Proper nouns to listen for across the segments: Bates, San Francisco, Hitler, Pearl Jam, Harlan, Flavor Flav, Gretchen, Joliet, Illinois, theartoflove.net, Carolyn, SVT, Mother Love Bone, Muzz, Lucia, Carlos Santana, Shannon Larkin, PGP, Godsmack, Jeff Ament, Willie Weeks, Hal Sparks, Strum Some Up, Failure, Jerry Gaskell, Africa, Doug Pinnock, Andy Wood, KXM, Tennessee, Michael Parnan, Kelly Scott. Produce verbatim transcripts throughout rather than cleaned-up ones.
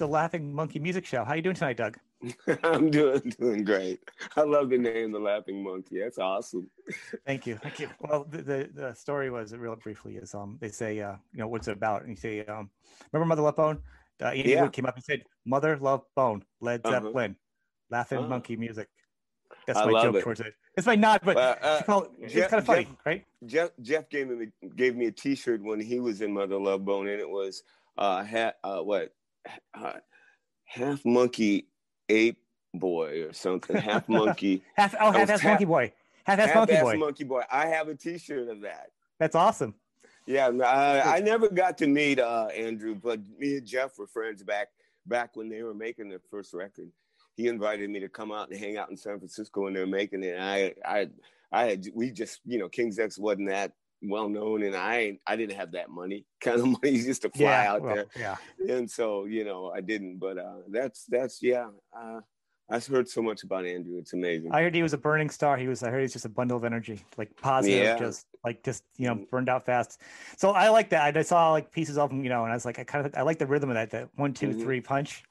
the Laughing Monkey Music Show. How are you doing tonight, Doug? I'm doing doing great. I love the name, the Laughing Monkey. That's awesome. Thank you. Thank you. Well, the, the, the story was, real briefly, is um they say, uh, you know, what's it about? And you say, um, remember Mother Love Bone? Uh, Andy yeah. Wood came up and said, Mother Love Bone, Led Zeppelin, uh-huh. Laughing uh-huh. Monkey Music. That's I my joke it. towards it. It's my nod, but uh, uh, call it, Jeff, it's kind of funny, Jeff, right? Jeff Jeff gave me gave me a T-shirt when he was in Mother Love Bone, and it was uh, ha, uh what uh, half monkey ape boy or something, half monkey, half oh half ass monkey boy, half ass monkey boy, monkey boy. I have a T-shirt of that. That's awesome. Yeah, I, I never got to meet uh, Andrew, but me and Jeff were friends back back when they were making their first record. He invited me to come out and hang out in San Francisco, and they're making it. And I, I, I had, we just, you know, King's X wasn't that well known, and I, I didn't have that money, kind of money just to fly yeah, out well, there. Yeah. And so, you know, I didn't. But uh, that's that's yeah. Uh, I've heard so much about Andrew. It's amazing. I heard he was a burning star. He was. I heard he's just a bundle of energy, like positive, yeah. just like just you know, burned out fast. So I like that. I saw like pieces of him, you know, and I was like, I kind of, I like the rhythm of that, that one, two, mm-hmm. three punch.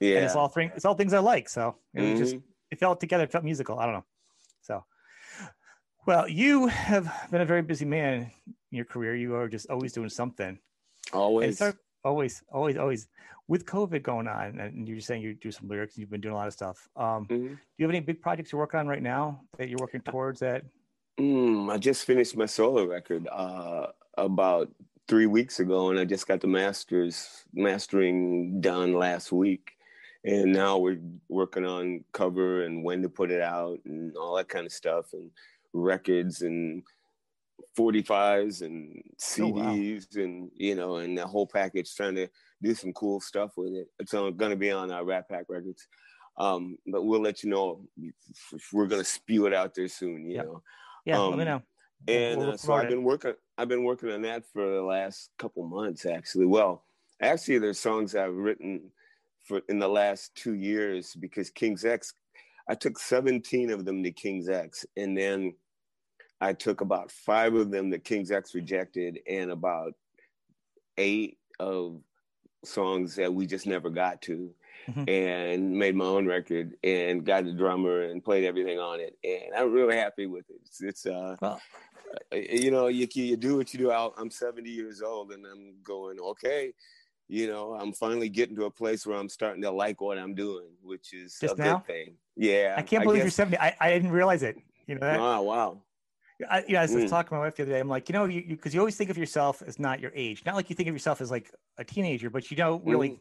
Yeah, and it's all things. It's all things I like. So it mm-hmm. just it felt together. It felt musical. I don't know. So, well, you have been a very busy man in your career. You are just always doing something. Always, start, always, always, always. With COVID going on, and you're saying you do some lyrics, and you've been doing a lot of stuff. Um, mm-hmm. Do you have any big projects you're working on right now that you're working towards? That mm, I just finished my solo record uh, about three weeks ago, and I just got the masters mastering done last week. And now we're working on cover and when to put it out and all that kind of stuff, and records and forty-fives and C Ds oh, wow. and, you know, and the whole package, trying to do some cool stuff with it. It's going to be on our Rat Pack Records. Um, but we'll let you know. We're going to spew it out there soon, you yep. know. Yeah, um, let me know. And we'll uh, so I've been, working, I've been working on that for the last couple months, actually. Well, actually, there's songs I've written for in the last two years because King's X, I took seventeen of them to King's X, and then I took about five of them that King's X rejected, and about eight of songs that we just never got to, mm-hmm. and made my own record and got the drummer and played everything on it, and I'm really happy with it. It's, it's uh, wow. you know, you, you do what you do. I'll, I'm seventy years old, and I'm going, okay. You know, I'm finally getting to a place where I'm starting to like what I'm doing, which is just a now? good thing. Yeah. I can't believe I you're seventy. I, I didn't realize it. You know that? Oh, wow. I, you know, I was mm. talking to my wife the other day. I'm like, you know, you because you, you always think of yourself as not your age. Not like you think of yourself as like a teenager, but you don't really mm.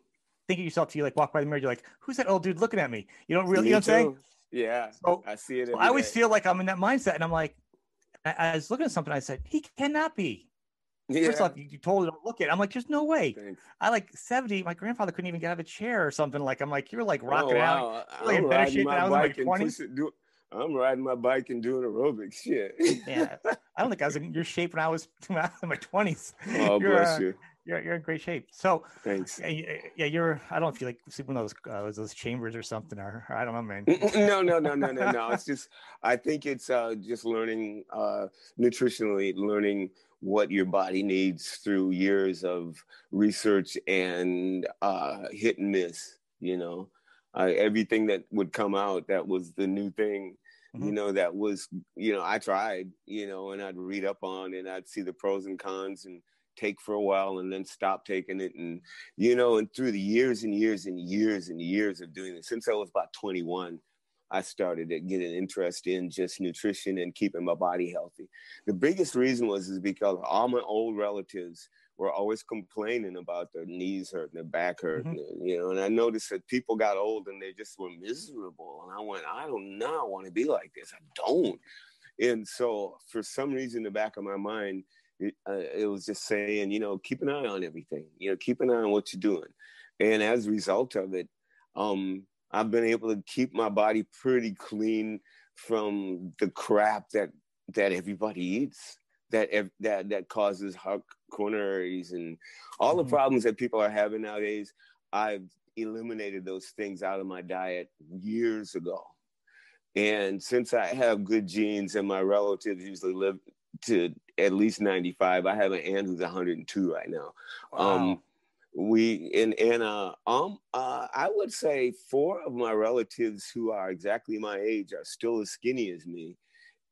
think of yourself till you like walk by the mirror. You're like, who's that old dude looking at me? You don't really, me you know what I'm saying? Yeah. So, I see it. So I always day. feel like I'm in that mindset. And I'm like, I, I was looking at something. I said, he cannot be. Yeah. First off, you, you totally don't look it. I'm like, there's no way. Thanks. I like seventy. My grandfather couldn't even get out of a chair or something. Like I'm like, you're like rocking oh, wow. out. Like, I'm, riding my bike and do, I'm riding my bike and doing aerobics. Shit. Yeah, I don't think I was in your shape when I was in my twenties. Oh, you're, bless uh, you. You're you're in great shape. So thanks. Yeah, you're. I don't know if you like sleep in those uh, those chambers or something, or, or I don't know, man. No, no, no, no, no, no. It's just I think it's uh, just learning uh, nutritionally, learning what your body needs through years of research and uh, hit and miss, you know, uh, everything that would come out that was the new thing, mm-hmm. you know, that was, you know, I tried, you know, and I'd read up on and I'd see the pros and cons and take for a while and then stop taking it. And, you know, and through the years and years and years and years of doing it, since I was about twenty-one, I started to get an interest in just nutrition and keeping my body healthy. The biggest reason was is because all my old relatives were always complaining about their knees hurting, their back hurting, mm-hmm. you know, and I noticed that people got old and they just were miserable. And I went, I don't know, I want to be like this. I don't. And so for some reason, in the back of my mind, it, uh, it was just saying, you know, keep an eye on everything, you know, keep an eye on what you're doing. And as a result of it, um, I've been able to keep my body pretty clean from the crap that that everybody eats, that that that causes heart coronaries and all mm-hmm. the problems that people are having nowadays. I've eliminated those things out of my diet years ago. And since I have good genes and my relatives usually live to at least ninety-five, I have an aunt who's one hundred two right now. Wow. Um, we and and uh, um uh, I would say four of my relatives who are exactly my age are still as skinny as me,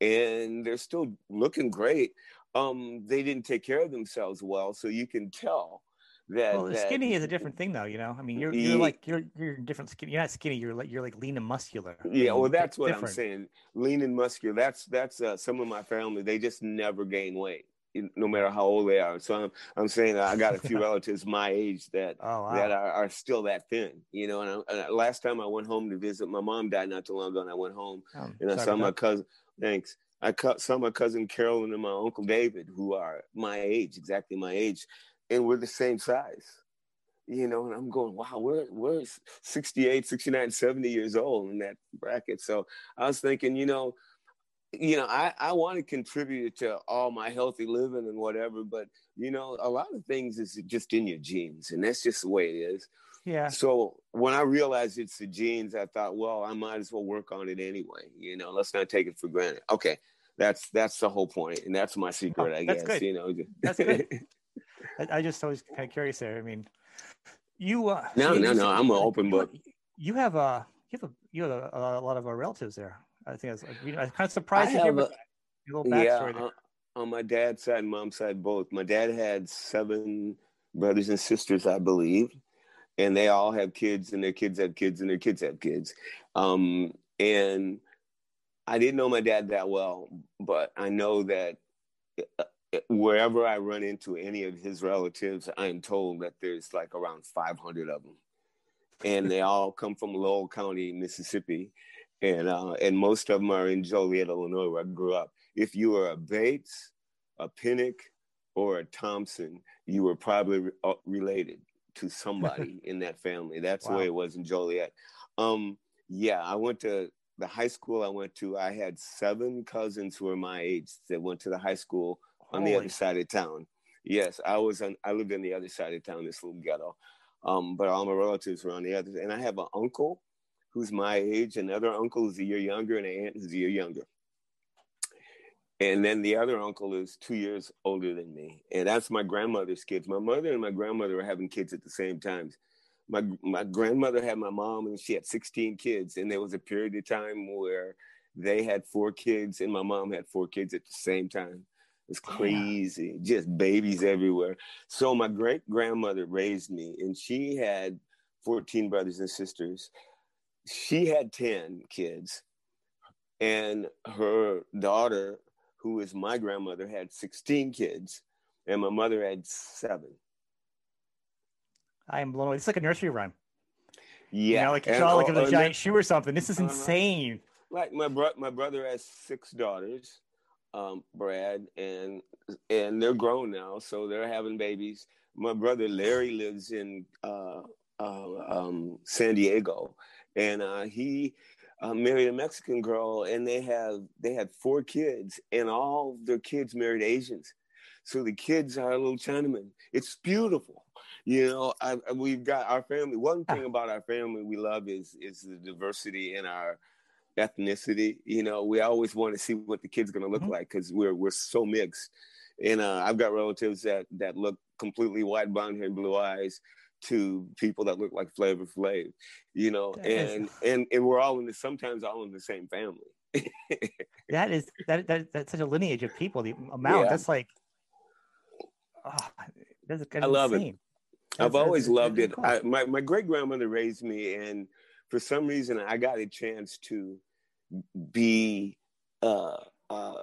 and they're still looking great. Um, they didn't take care of themselves well, so you can tell that. Well, that, skinny is a different thing, though. You know, I mean, you're you're yeah, like you're you're different skinny. You're not skinny. You're like you're like lean and muscular. Yeah, well, that's what different. I'm saying. Lean and muscular. That's that's uh, some of my family. They just never gain weight, no matter how old they are. So I'm I'm saying I got a few relatives my age that oh, wow. that are, are still that thin, you know. And, I, and last time I went home to visit, my mom died not too long ago, and I went home oh, and I saw my cousin. Thanks. I saw my cousin Carolyn and my uncle David, who are my age, exactly my age, and we're the same size, you know. And I'm going, wow, we're we're sixty-eight, sixty-nine, seventy years old in that bracket. So I was thinking, you know. You know, I, I want to contribute to all my healthy living and whatever, but, you know, a lot of things is just in your genes, and that's just the way it is. Yeah. So when I realized it's the genes, I thought, well, I might as well work on it anyway. You know, let's not take it for granted. Okay. That's that's the whole point, and that's my secret, oh, I that's guess. Good. You know, that's good. I, I just always kind of curious there. I mean, you. Uh, no, you, no, you, no. I'm an open book. You have a you have a, you have a, a lot of our relatives there. I think I was, I was kind of surprised to hear about your little backstory. Yeah, on, on my dad's side and mom's side, both. My dad had seven brothers and sisters, I believe, and they all have kids, and their kids have kids, and their kids have kids. Um, and I didn't know my dad that well, but I know that wherever I run into any of his relatives, I'm told that there's like around five hundred of them, and they all come from Lowell County, Mississippi. And uh, and most of them are in Joliet, Illinois, where I grew up. If you were a Bates, a Pinnock, or a Thompson, you were probably re- related to somebody in that family. That's wow. the way it was in Joliet. Um, yeah, I went to the high school I went to. I had seven cousins who were my age that went to the high school on Holy the other side of town. Yes, I was. On, I lived on the other side of town, this little ghetto. Um, but all my relatives were on the other. And I have an uncle who's my age, another uncle is a year younger, and an aunt is a year younger. And then the other uncle is two years older than me. And that's my grandmother's kids. My mother and my grandmother were having kids at the same time. My my grandmother had my mom, and she had sixteen kids. And there was a period of time where they had four kids, and my mom had four kids at the same time. It's crazy, yeah. Just babies everywhere. So my great-grandmother raised me, and she had fourteen brothers and sisters. She had ten kids, and her daughter, who is my grandmother, had sixteen kids, and my mother had seven. I am blown away. It's like a nursery rhyme. Yeah. You know, like you saw like a giant shoe or something. This is insane. Like my bro- my brother has six daughters, um, Brad, and and they're grown now, so they're having babies. My brother Larry lives in uh, uh, um, San Diego. And uh, he uh, married a Mexican girl, and they have they had four kids, and all their kids married Asians. So the kids are little Chinamen. It's beautiful, you know. I, we've got our family. One thing about our family we love is is the diversity in our ethnicity. You know, we always want to see what the kid's going to look mm-hmm. like because we're we're so mixed. And uh, I've got relatives that that look completely white, blonde hair, blue eyes, to people that look like Flavor Flav, you know, and, and and we're all in the, sometimes all in the same family. that is, that, that that's such a lineage of people, the amount, yeah. that's like, oh, that's kind of I love insane. It. That's, I've that's, always that's, loved that's it. Cool. I, my my great-grandmother raised me, and for some reason I got a chance to be uh, uh,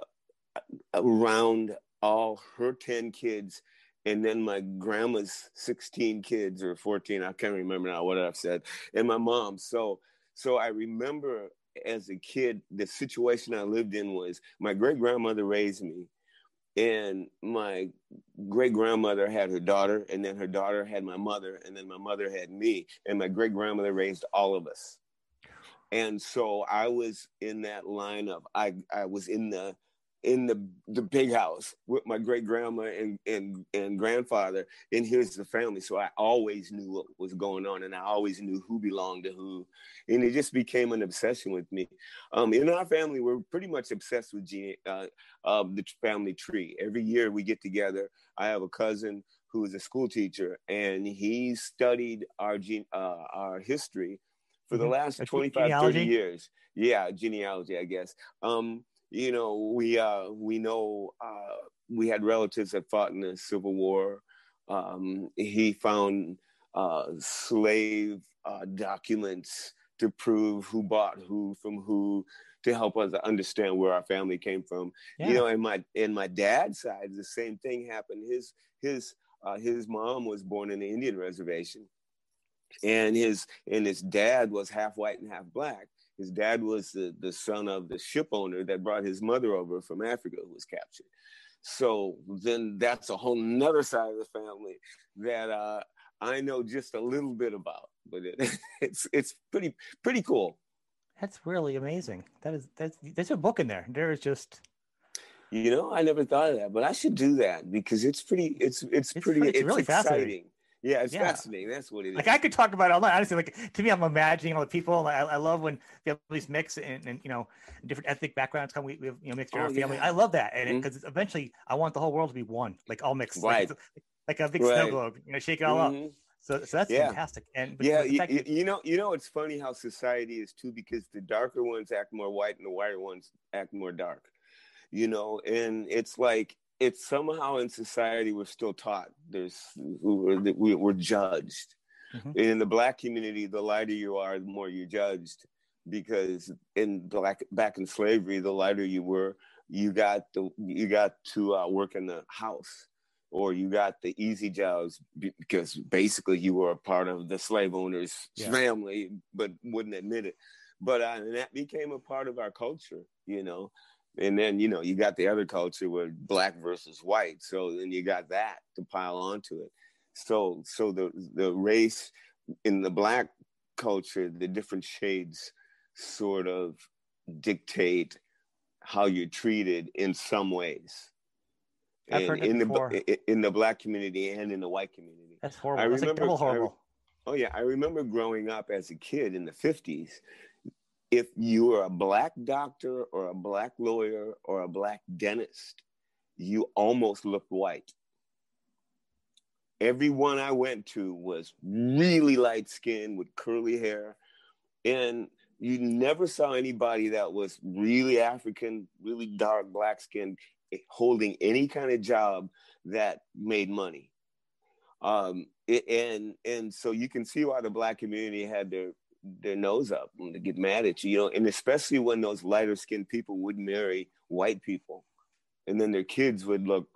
around all her ten kids, and then my grandma's sixteen kids or fourteen, I can't remember now what I've said, and my mom. So so I remember as a kid, the situation I lived in was my great-grandmother raised me, and my great-grandmother had her daughter, and then her daughter had my mother, and then my mother had me, and my great-grandmother raised all of us. And so I was in that line of, I, I was in the, in the the big house with my great grandma and, and and grandfather, and here's the family. So I always knew what was going on, and I always knew who belonged to who, and it just became an obsession with me. Um, in our family, we're pretty much obsessed with gene- uh, uh, the family tree. Every year we get together. I have a cousin who was a school teacher, and he studied our gene, uh, our history for the last twenty-five, thirty years. Yeah, genealogy, I guess. Um, you know, we uh, we know uh, we had relatives that fought in the Civil War. Um, he found uh, slave uh, documents to prove who bought who from who, to help us understand where our family came from. Yeah. You know, and my and my dad's side, the same thing happened. His his uh, his mom was born in the Indian Reservation, and his and his dad was half white and half black. His dad was the, the son of the ship owner that brought his mother over from Africa, who was captured. So then that's a whole nother side of the family that uh, I know just a little bit about, but it, it's it's pretty pretty cool. That's really amazing. That is, that's, there's a book in there. There is just, you know, I never thought of that, but I should do that because it's pretty, it's, it's, it's pretty, it's, it's really exciting. Fascinating. Yeah. It's yeah. fascinating. That's what it is. Like I could talk about it all night. Honestly, like to me, I'm imagining all the people. I, I love when families mix and, and, you know, different ethnic backgrounds come. We, we have, you know, mixed oh, our family. Yeah. I love that. And mm-hmm. it, cause eventually I want the whole world to be one, like all mixed, right. like, like a big right. snow globe, you know, shake it all mm-hmm. up. So, so that's yeah. fantastic. And but yeah, you, you, you know, you know, it's funny how society is too, because the darker ones act more white and the whiter ones act more dark, you know, and it's like, it's somehow in society, we're still taught there's, we're, we're judged mm-hmm. in the black community. The lighter you are, the more you're judged, because in black back in slavery, the lighter you were, you got the, you got to uh, work in the house. Or you got the easy jobs because basically you were a part of the slave owner's yeah. family, but wouldn't admit it. But uh, and that became a part of our culture, you know. And then, you know, you got the other culture with black versus white. So then you got that to pile onto it. So so the, the race in the black culture, the different shades sort of dictate how you're treated in some ways. I've heard in, in the in the black community and in the white community. That's horrible. I remember, That's like double horrible. I, oh yeah, I remember growing up as a kid in the fifties. If you were a black doctor or a black lawyer or a black dentist, you almost looked white. Everyone I went to was really light skinned with curly hair, and you never saw anybody that was really African, really dark, black skinned, holding any kind of job that made money. Um, it, and and so you can see why the black community had their, their nose up and to get mad at you, you know, and especially when those lighter skinned people would marry white people, and then their kids would look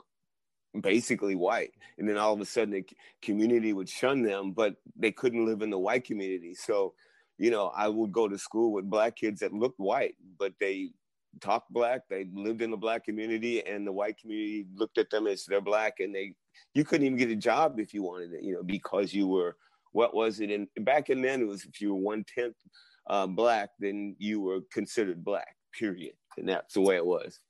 basically white. And then all of a sudden the community would shun them, but they couldn't live in the white community. So, you know, I would go to school with black kids that looked white, but they talked black, they lived in the black community, and the white community looked at them as they're black, and they you couldn't even get a job if you wanted it, you know, because you were, what was it? And back in then, it was if you were one-tenth uh, black, then you were considered black, period. And that's the way it was.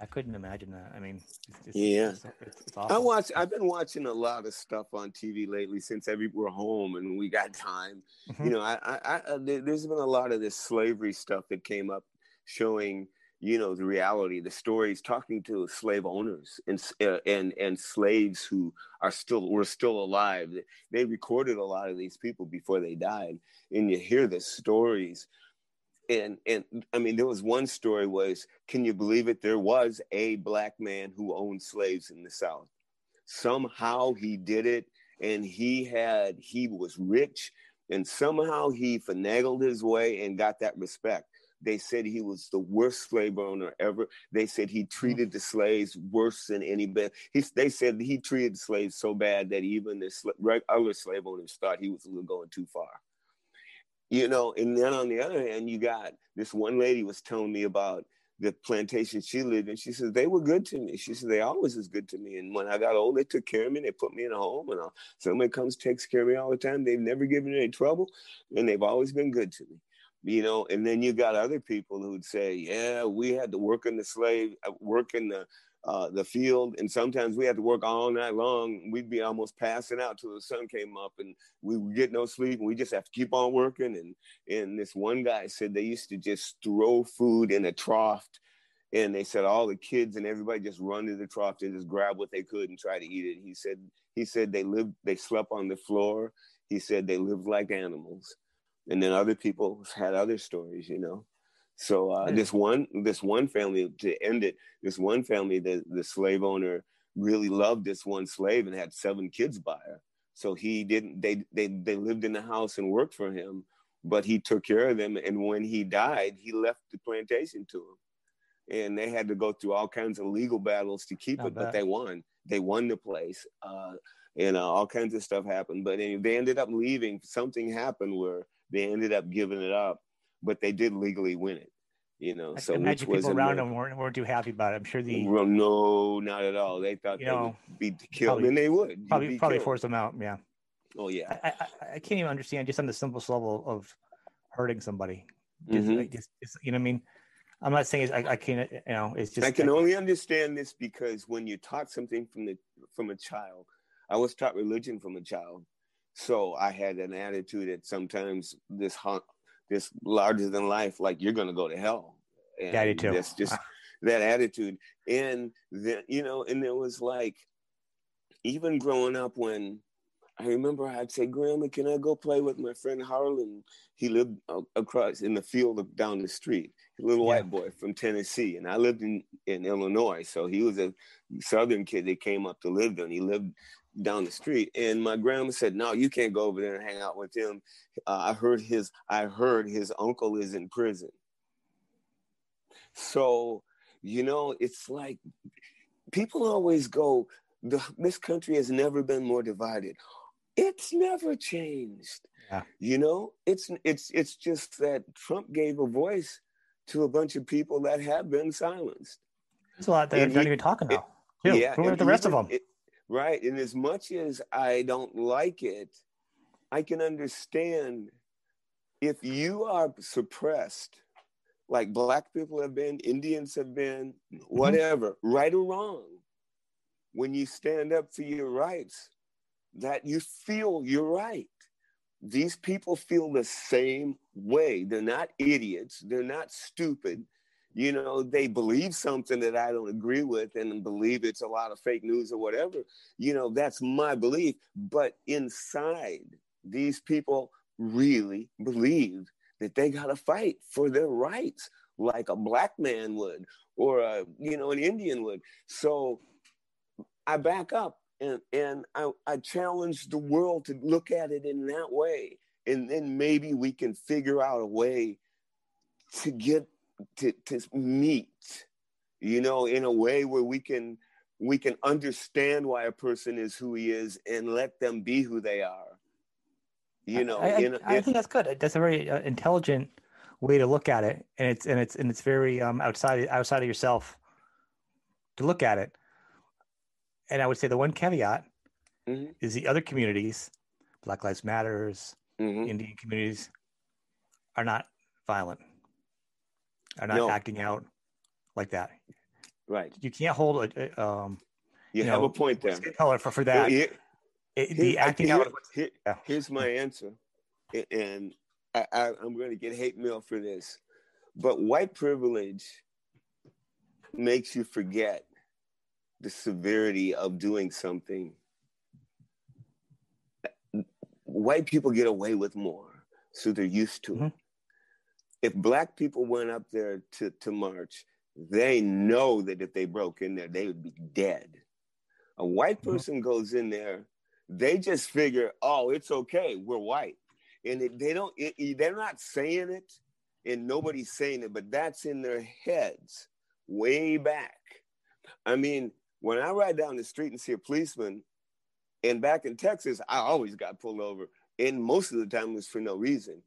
I couldn't imagine that. I mean, it's, it's, yeah, it's, it's, it's awful. I watch, I've been watching a lot of stuff on T V lately since every, we're home and we got time. Mm-hmm. You know, I, I, I, there's been a lot of this slavery stuff that came up, showing, you know, the reality, the stories, talking to slave owners and uh, and and slaves who are still were still alive. They recorded a lot of these people before they died, and you hear the stories. And and I mean, there was one story was, can you believe it? There was a black man who owned slaves in the South. Somehow he did it, and he had he was rich, and somehow he finagled his way and got that respect. They said he was the worst slave owner ever. They said he treated the slaves worse than anybody. He, they said he treated the slaves so bad that even the sl- other slave owners thought he was going too far. You know, and then on the other hand, you got this one lady was telling me about the plantation she lived in. She said, they were good to me. She said, they always was good to me. And when I got old, they took care of me. They put me in a home. And I'll, somebody comes, takes care of me all the time. They've never given me any trouble. And they've always been good to me. You know, and then you got other people who'd say, yeah, we had to work in the slave, work in the uh, the field. And sometimes we had to work all night long. We'd be almost passing out till the sun came up, and we would get no sleep. And we just have to keep on working. And, and this one guy said they used to just throw food in a trough And they said all the kids and everybody just run to the trough and just grab what they could and try to eat it. He said he said they lived, they slept on the floor. He said they lived like animals. And then other people had other stories, you know. So uh, mm. this one this one family, to end it, this one family, the, the slave owner really loved this one slave and had seven kids by her. So he didn't, they, they, they lived in the house and worked for him, but he took care of them. And when he died, he left the plantation to him. And they had to go through all kinds of legal battles to keep Not it, bad. But they won. They won the place, uh, and uh, all kinds of stuff happened. But anyway, they ended up leaving. Something happened where they ended up giving it up, but they did legally win it. You know, I so imagine which people around them weren't, weren't too happy about it. I'm sure the well, no, not at all. They thought you they know, would be killed, probably, and they would probably probably killed. Force them out. Yeah. Oh yeah. I, I, I can't even understand just on the simplest level of hurting somebody. Just, mm-hmm. like, just, just you know what I mean. I'm not saying it's, I, I can't, you know, it's just. I can only understand this because when you taught something from the from a child, I was taught religion from a child, so I had an attitude that sometimes this this larger than life, like you're going to go to hell. And Daddy too. That's just that attitude, and then you know, and there was like, even growing up when. I remember I'd say, Grandma, can I go play with my friend Harlan? He lived across in the field of, down the street, a little yeah. white boy from Tennessee. And I lived in, in Illinois. So he was a Southern kid that came up to live there. And he lived down the street. And my grandma said, no, you can't go over there and hang out with him. Uh, I heard his I heard his uncle is in prison. So, you know, it's like people always go, the, this country has never been more divided. It's never changed, yeah. you know, it's, it's, it's just that Trump gave a voice to a bunch of people that have been silenced. There's a lot that and are not even talking about. It, yeah. Who are the rest even, of them? It, right. And as much as I don't like it, I can understand if you are suppressed, like Black people have been, Indians have been, whatever, mm-hmm. right or wrong. When you stand up for your rights, that you feel you're right. These people feel the same way. They're not idiots. They're not stupid. You know, they believe something that I don't agree with and believe it's a lot of fake news or whatever. You know, that's my belief. But inside, these people really believe that they got to fight for their rights like a Black man would or, a, you know, an Indian would. So I back up. And and I, I challenge the world to look at it in that way. And then maybe we can figure out a way to get to, to meet, you know, in a way where we can we can understand why a person is who he is and let them be who they are. You know, I, I, in, I think that's good. That's a very intelligent way to look at it. And it's and it's and it's very um, outside outside of yourself to look at it. And I would say the one caveat mm-hmm. is the other communities, Black Lives Matters, mm-hmm. Indian communities, are not violent, are not no. acting out like that. Right. You can't hold a. a um, you, you have know, a point there. Color for, for that. Here, here, it, the here, acting here, out. Here, yeah. Here's my answer, and I, I, I'm going to get hate mail for this, but white privilege makes you forget the severity of doing something. White people get away with more, so they're used to mm-hmm. it. If Black people went up there to, to march, they know that if they broke in there, they would be dead. A white person mm-hmm. goes in there, they just figure, oh, it's okay, we're white. And it, they don't, it, they're not saying it, and nobody's saying it, but that's in their heads way back. I mean, when I ride down the street and see a policeman, and back in Texas, I always got pulled over. And most of the time it was for no reason.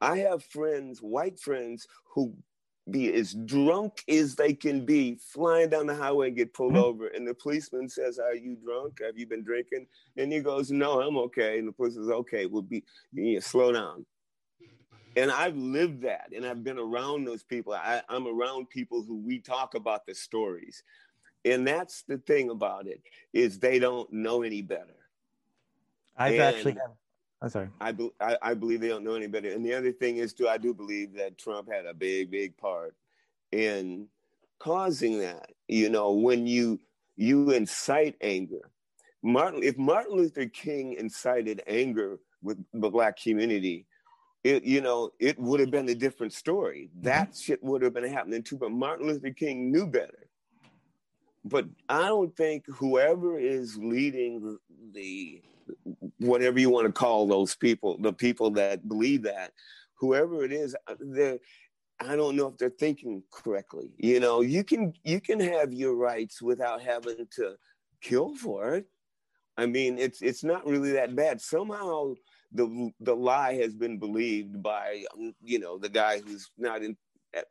I have friends, white friends, who be as drunk as they can be, flying down the highway and get pulled mm-hmm. over. And the policeman says, are you drunk? Have you been drinking? And he goes, no, I'm okay. And the policeman says, okay, we'll be, yeah, slow down. And I've lived that. And I've been around those people. I, I'm around people who we talk about the stories. And that's the thing about it, is they don't know any better. I've and actually, I'm sorry. I, be, I, I believe they don't know any better. And the other thing is, too, I do believe that Trump had a big, big part in causing that. You know, when you you incite anger, Martin, if Martin Luther King incited anger with the Black community, it, you know, it would have been a different story. That shit would have been happening too, but Martin Luther King knew better. But I don't think whoever is leading the, whatever you want to call those people, the people that believe that, whoever it is, they're, I don't know if they're thinking correctly. You know, you can you can have your rights without having to kill for it. I mean, it's it's not really that bad. Somehow the the lie has been believed by, you know, the guy who's not in,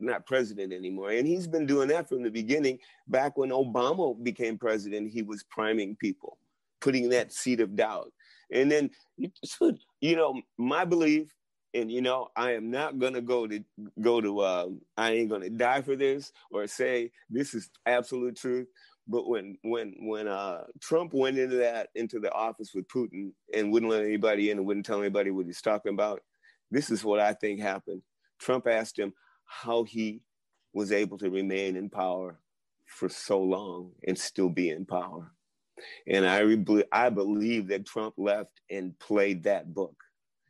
not president anymore. And he's been doing that from the beginning. Back when Obama became president, he was priming people, putting that seed of doubt. And then, you know, my belief, and, you know, I am not going to go to, go to uh, I ain't going to die for this or say this is absolute truth. But when when when uh, Trump went into that, into the office with Putin and wouldn't let anybody in and wouldn't tell anybody what he's talking about, this is what I think happened. Trump asked him how he was able to remain in power for so long and still be in power. And I, re- I believe that Trump left and played that book.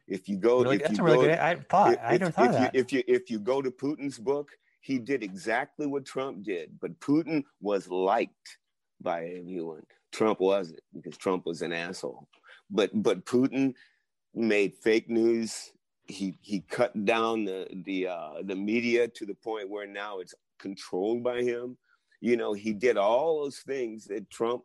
If you go, really, if that's you a really go, good. I thought if, I never thought if that. You, if you if you go to Putin's book, he did exactly what Trump did, but Putin was liked by everyone. Trump wasn't, because Trump was an asshole. But but Putin made fake news. He he cut down the the uh, the media to the point where now it's controlled by him. You know, he did all those things that Trump,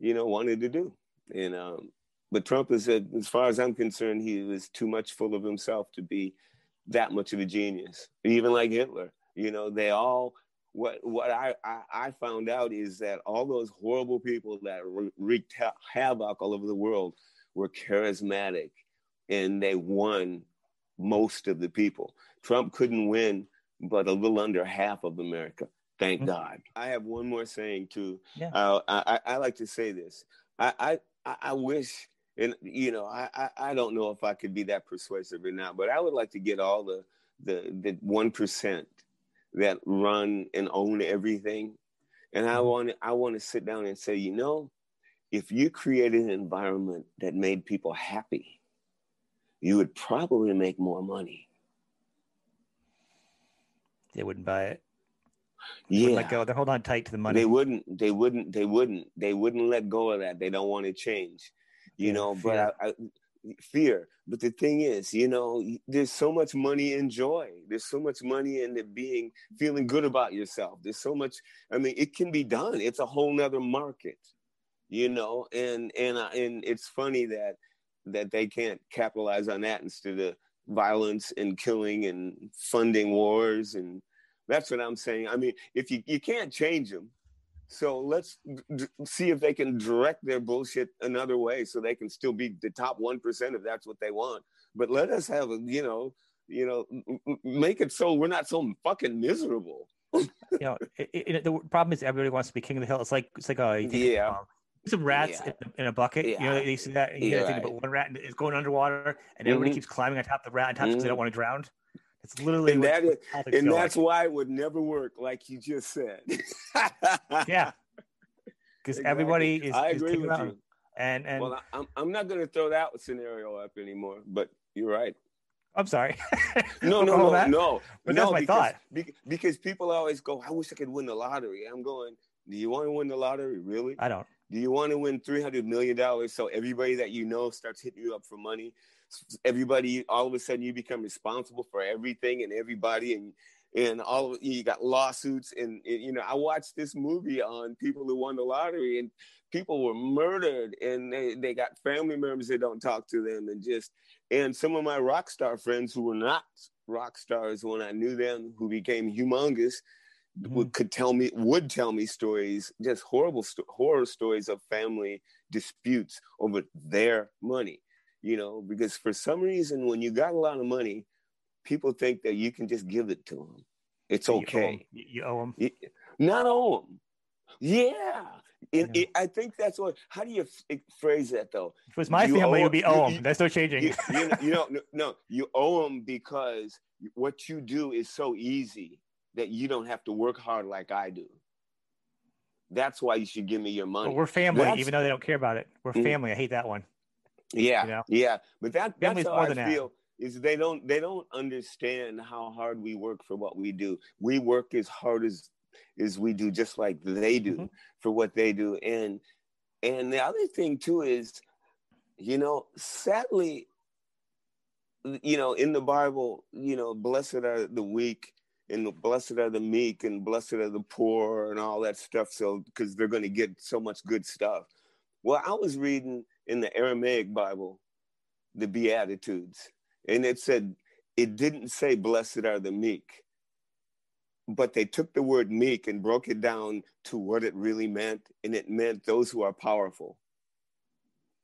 you know, wanted to do, and. Um, But Trump is, a, as far as I'm concerned, he was too much full of himself to be that much of a genius. Even like Hitler, you know, they all, what what I, I, I found out is that all those horrible people that wreaked havoc all over the world were charismatic, and they won most of the people. Trump couldn't win, but a little under half of America, thank mm-hmm. God. I have one more saying too. Yeah. Uh, I, I like to say this. I, I, I, I wish... And, you know, I, I, I don't know if I could be that persuasive or not, but I would like to get all the, the, the one percent that run and own everything. And I want I want to sit down and say, you know, if you created an environment that made people happy, you would probably make more money. They wouldn't buy it. Yeah, let go. They hold on tight to the money. They wouldn't. They wouldn't. They wouldn't. They wouldn't let go of that. They don't want to change. You know, fear. but I, I, fear. But the thing is, you know, there's so much money in joy. There's so much money in the being, feeling good about yourself. There's so much. I mean, it can be done. It's a whole nother market, you know, and, and, and it's funny that, that they can't capitalize on that instead of violence and killing and funding wars. And that's what I'm saying. I mean, if you, you can't change them. So let's d- see if they can direct their bullshit another way, so they can still be the top one percent if that's what they want. But let us have, a, you know, you know, make it so we're not so fucking miserable. You know, it, it, the problem is everybody wants to be king of the hill. It's like it's like a yeah. Um, some rats yeah. in, in a bucket. Yeah. You know, they see that. You yeah, know, right. But one rat is going underwater, and mm-hmm. everybody keeps climbing on top of the rat on top because mm-hmm. they don't want to drown. It's literally, and, that is, and that's like. Why it would never work, like you just said. Yeah, because exactly. everybody is. I agree is with around. You. And and well, I'm I'm not going to throw that scenario up anymore. But you're right. I'm sorry. no, no, no, that? no. But no, that's my because, thought. Because, because people always go, "I wish I could win the lottery." I'm going, "Do you want to win the lottery, really? I don't. Do you want to win three hundred million dollars so everybody that you know starts hitting you up for money?" Everybody, all of a sudden, you become responsible for everything and everybody, and and all of, you got lawsuits, and, and you know, I watched this movie on people who won the lottery, and people were murdered, and they, they got family members that don't talk to them, and just and some of my rock star friends who were not rock stars when I knew them, who became humongous, mm-hmm. would could tell me would tell me stories, just horrible sto- horror stories of family disputes over their money. You know, because for some reason, when you got a lot of money, people think that you can just give it to them. It's okay. You owe them. You owe them. Not owe them. Yeah. It, yeah. It, I think that's what, how do you f- phrase that though? If it was my you family, it would be owe them. You, that's no changing. You, you, know, you know, no, no, you owe them because what you do is so easy that you don't have to work hard like I do. That's why you should give me your money. Well, we're family, that's, even though they don't care about it. We're family. Mm, I hate that one. Yeah, you know? Yeah. But that, that's how I feel, that. is they don't they don't understand how hard we work for what we do. We work as hard as, as we do, just like they do, mm-hmm, for what they do. And and the other thing, too, is, you know, sadly, you know, in the Bible, you know, blessed are the weak, and blessed are the meek, and blessed are the poor, and all that stuff. So, because they're going to get so much good stuff. Well, I was reading in the Aramaic Bible, the Beatitudes, and it said, it didn't say blessed are the meek, but they took the word meek and broke it down to what it really meant. And it meant those who are powerful.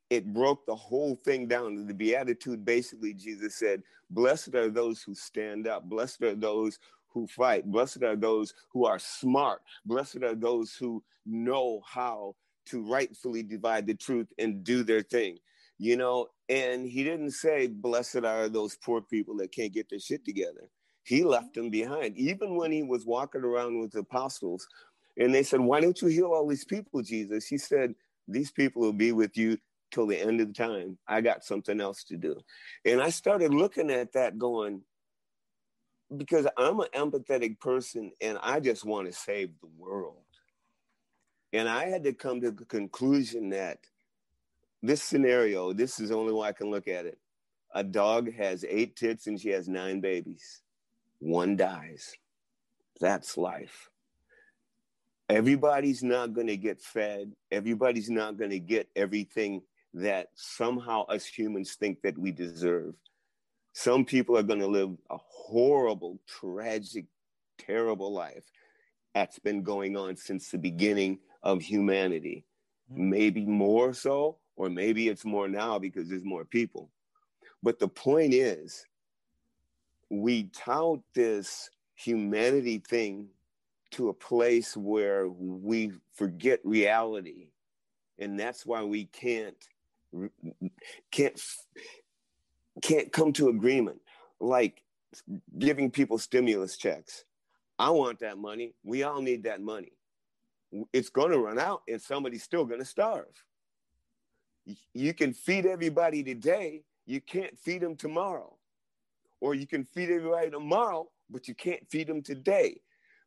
It broke the whole thing down. The Beatitude, basically, Jesus said, blessed are those who stand up. Blessed are those who fight. Blessed are those who are smart. Blessed are those who know how to rightfully divide the truth and do their thing, you know? And he didn't say, blessed are those poor people that can't get their shit together. He left them behind. Even when he was walking around with the apostles and they said, why don't you heal all these people, Jesus? He said, these people will be with you till the end of the time. I got something else to do. And I started looking at that going, because I'm an empathetic person and I just want to save the world. And I had to come to the conclusion that this scenario, this is the only way I can look at it. A dog has eight tits and she has nine babies. One dies. That's life. Everybody's not going to get fed. Everybody's not going to get everything that somehow us humans think that we deserve. Some people are going to live a horrible, tragic, terrible life. That's been going on since the beginning of humanity, maybe more so, or maybe it's more now because there's more people. But the point is, we tout this humanity thing to a place where we forget reality. And that's why we can't, can't, can't come to agreement, like giving people stimulus checks. I want that money. We all need that money. It's going to run out and somebody's still going to starve. You can feed everybody today. You can't feed them tomorrow. Or you can feed everybody tomorrow, but you can't feed them today.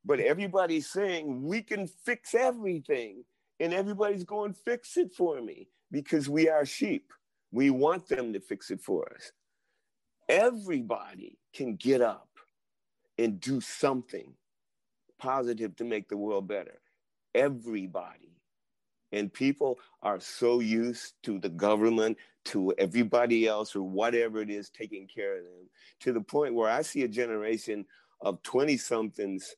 But everybody's saying we can fix everything. And everybody's going, fix it for me, because we are sheep. We want them to fix it for us. Everybody can get up and do something positive to make the world better. Everybody. And people are so used to the government, to everybody else, or whatever it is taking care of them, to the point where I see a generation of twenty-somethings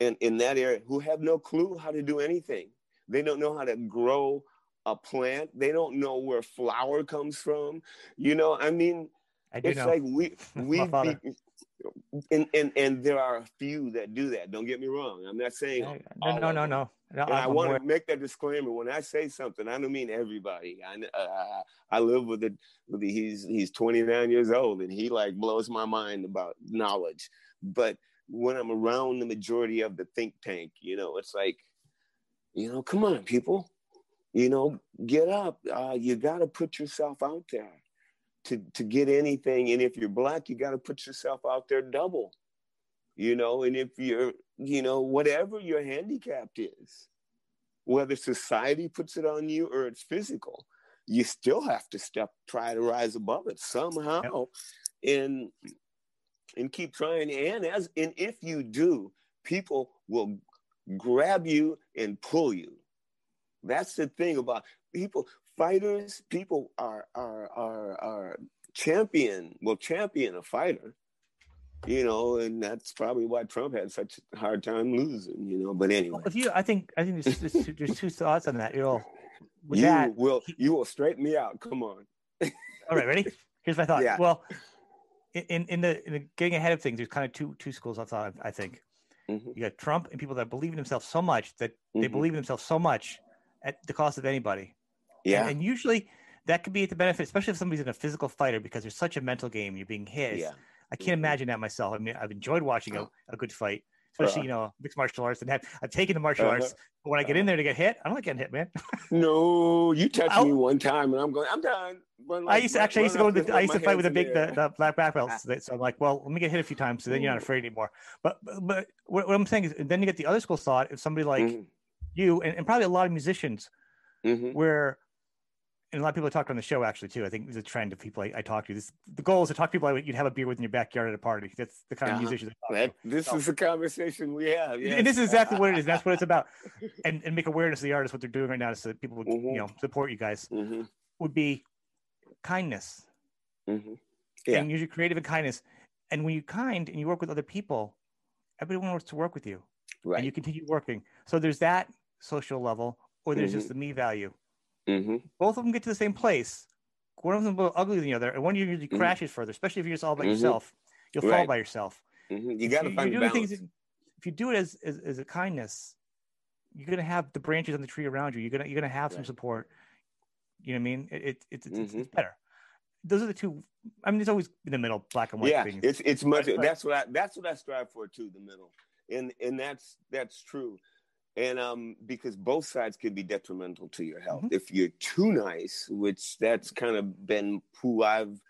in, in that area who have no clue how to do anything. They don't know how to grow a plant. They don't know where flour comes from. You know, I mean, I do it's know. like we... we And, and and there are a few that do that. Don't get me wrong. I'm not saying no, all no, no, no, no. And I want to make that disclaimer. When I say something, I don't mean everybody. I uh, I live with it. He's he's twenty-nine years old, and he like blows my mind about knowledge. But when I'm around the majority of the think tank, you know, it's like, you know, come on, people, you know, get up. Uh, you got to put yourself out there. To, to get anything. And if you're Black, you got to put yourself out there double, you know, and if you're, you know, whatever your handicap is, whether society puts it on you or it's physical, you still have to step, try to rise above it somehow, yep. and, and keep trying. And as, and if you do, people will grab you and pull you. That's the thing about people. Fighters, people are are are are champion. Well, champion a fighter, you know, and that's probably why Trump had such a hard time losing, you know. But anyway, well, if you, I think, I think there's, there's, two, there's two thoughts on that. You'll, with you that, will, he, you will straighten me out. Come on. All right, ready? Here's my thought. Yeah. Well, in in the, in the getting ahead of things, there's kind of two two schools of thought. I think mm-hmm. you got Trump and people that believe in themselves so much that mm-hmm. they believe in themselves so much at the cost of anybody. Yeah, and, and usually that could be at the benefit, especially if somebody's in a physical fighter, because there's such a mental game. You're being hit. Yeah. I can't imagine that myself. I mean, I've enjoyed watching oh. a, a good fight, especially, uh, you know, mixed martial arts. And have, I've taken the martial uh, arts, but when I get in there to get hit, I'm not getting hit, man. No, you touched I'll, me one time, and I'm going, I'm done. Run, like, I used to actually, I used to go with the, I used to fight with the big, the, the black black belts. So I'm like, well, let me get hit a few times, so then you're not afraid anymore. But, but what, what I'm saying is, then you get the other school thought. If somebody like mm-hmm. you, and, and probably a lot of musicians, mm-hmm. where. And a lot of people I talked to on the show, actually, too. I think it's a trend of people I, I talk to. This, the goal is to talk to people I, you'd have a beer with in your backyard at a party. That's the kind uh-huh. of musicians I talk to. This so, is the conversation we have. Yes. And this is exactly what it is. That's what it's about. And and make awareness of the artists, what they're doing right now, so that people would, mm-hmm. you know, support you guys. Mm-hmm. Would be kindness. Mm-hmm. Yeah. And use your creative and kindness. And when you're kind and you work with other people, everyone wants to work with you. Right. And you continue working. So there's that social level, or there's mm-hmm. just the me value. Mm-hmm. Both of them get to the same place. One of them is a little uglier than the other, and one usually mm-hmm. crashes further. Especially if you're just all by mm-hmm. yourself, you'll right. fall by yourself. Mm-hmm. You got to find you balance. Things, if you do it as, as as a kindness, you're gonna have the branches on the tree around you. You're gonna you're gonna have right. some support. You know what I mean? It, it, it, it mm-hmm. it's it's better. Those are the two. I mean, there's always in the middle, black and white. Yeah, things. it's it's much. But, that's what I, that's what I strive for too. The middle, and and that's that's true. And um, because both sides can be detrimental to your health. Mm-hmm. If you're too nice, which that's kind of been who I've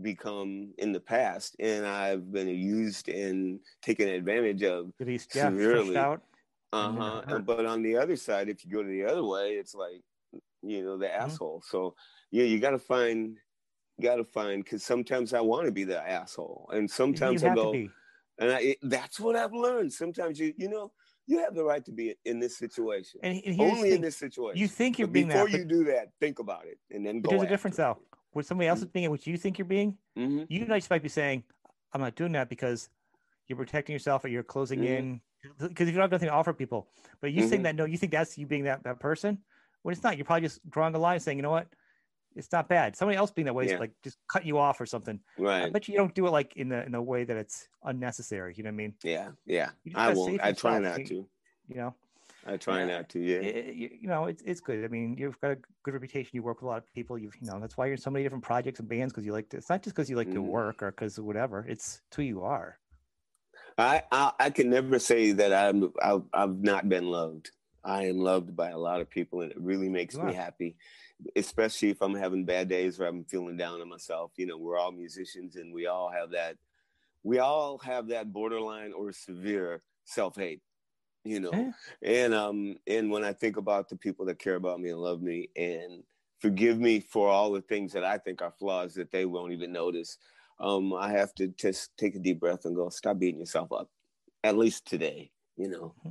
become in the past, and I've been used and taken advantage of least, yeah, severely. Out. Uh-huh. Mm-hmm. But on the other side, if you go to the other way, it's like, you know, the mm-hmm. asshole. So, yeah, you got to find, got to find, because sometimes I want to be the asshole. And sometimes I go, and I, it, that's what I've learned. Sometimes, you you know, you have the right to be in this situation. And only in this situation. You think you're being that. Before you do that, think about it and then go. There's a difference, though. When somebody else is being in what you think you're being, mm-hmm. you just might be saying, I'm not doing that because you're protecting yourself or you're closing mm-hmm. in. Because you don't have nothing to offer people. But you mm-hmm. saying that, no, you think that's you being that, that person? When it's not, you're probably just drawing the line and saying, you know what? It's not bad. Somebody else being that way yeah. is like just cut you off or something. Right. I bet you don't do it like in the in a way that it's unnecessary. You know what I mean? Yeah, yeah. I won't. I try not to. You know. I try not to. Yeah. It, you know, it's it's good. I mean, you've got a good reputation. You work with a lot of people. You've you know that's why you're in so many different projects and bands because you like to. It's not just because you like mm. to work or because of whatever. It's who you are. I I, I can never say that I'm I've, I've not been loved. I am loved by a lot of people, and it really makes me happy, especially if I'm having bad days or I'm feeling down on myself. You know, we're all musicians, and we all have that. We all have that borderline or severe self-hate, you know. Yeah. And um, and when I think about the people that care about me and love me and forgive me for all the things that I think are flaws that they won't even notice, um, I have to just take a deep breath and go, stop beating yourself up, at least today, you know. Mm-hmm.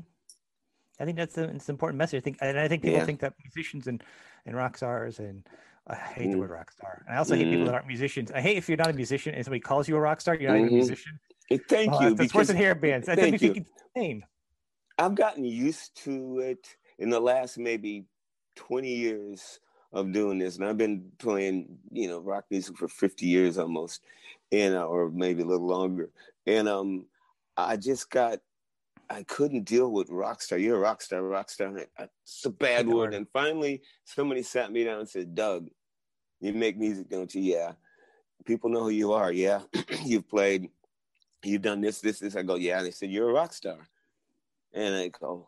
I think that's an important message. I think, and I think people yeah. think that musicians and, and rock stars, and I hate mm. the word rock star. And I also mm. hate people that aren't musicians. I hate if you're not a musician and somebody calls you a rock star, you're not mm-hmm. even a musician. Thank well, you. That's worse than hair bands. I think it's insane. I've gotten used to it in the last maybe twenty years of doing this. And I've been playing, you know, rock music for fifty years almost, and or maybe a little longer. And um, I just got, I couldn't deal with rock star. You're a rock star, rock star. It's a bad word. And finally, somebody sat me down and said, Doug, you make music, don't you? Yeah. People know who you are. Yeah. You've played. You've done this, this, this. I go, yeah. And they said, you're a rock star. And I go.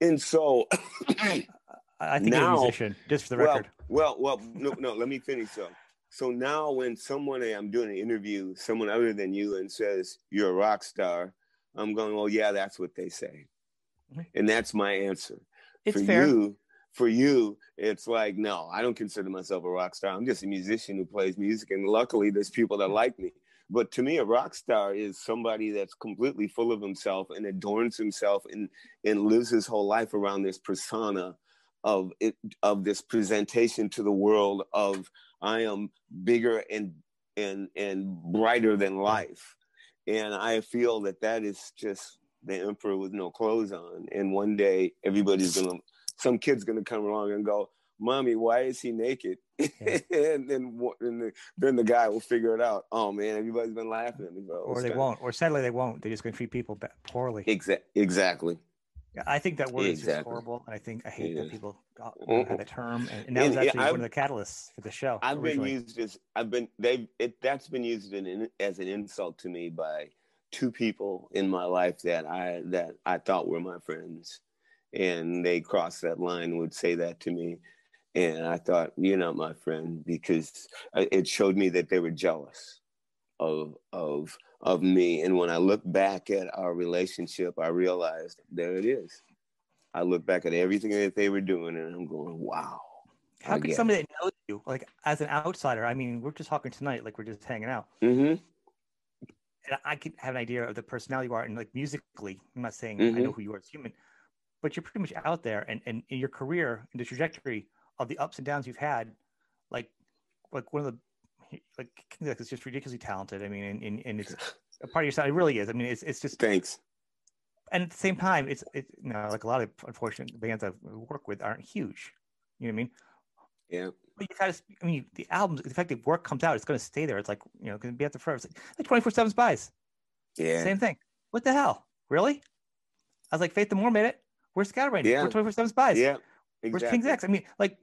And so. I think now, you're a musician, just for the well, record. Well, well, no, no. Let me finish though. So now when someone, I'm doing an interview, someone other than you and says, you're a rock star. I'm going, well, yeah, that's what they say. And that's my answer. It's for fair. You, for you, it's like, no, I don't consider myself a rock star. I'm just a musician who plays music. And luckily, there's people that like me. But to me, a rock star is somebody that's completely full of himself and adorns himself and, and lives his whole life around this persona of it, of this presentation to the world of I am bigger and and and brighter than life. And I feel that that is just the emperor with no clothes on. And one day, everybody's going to, some kid's going to come along and go, Mommy, why is he naked? Yeah. and then and the, then the guy will figure it out. Oh, man, everybody's been laughing at me. Bro. Or they won't. Or sadly, they won't. They're just going to treat people poorly. Exa- exactly. Yeah, I think that word exactly. is just horrible. And I think I hate it that is. people got mm-hmm. the term. And, and that and, was actually yeah, one of the catalysts for the show. I've originally. been used as I've been they it that's been used in, in, as an insult to me by two people in my life that I that I thought were my friends, and they crossed that line, would say that to me. And I thought, you're not my friend, because it showed me that they were jealous of of of me. And when I look back at our relationship, I realized there it is. I look back at everything that they were doing, and I'm going, wow. How could somebody that knows you, like as an outsider? I mean, we're just talking tonight, like we're just hanging out. Mm-hmm. And I can have an idea of the personality you are, and like musically, I'm not saying mm-hmm. I know who you are as a human, but you're pretty much out there, and and in your career, in the trajectory of the ups and downs you've had, like like one of the like King's X is just ridiculously talented. I mean, and and, and it's a part of your sound. It really is. I mean, it's it's just thanks. And at the same time, it's it's you know, like a lot of unfortunate bands I've worked with aren't huge. You know what I mean? Yeah. But you gotta, I mean, the albums, the fact that work comes out, it's going to stay there. It's like, you know, it's going to be out there forever. It's like twenty-four seven Spies. Yeah. Same thing. What the hell? Really? I was like, Faith No More made it. We're Scatterbrained. Yeah. We're twenty-four seven Spies. Yeah. Exactly. We're King's X. I mean, like,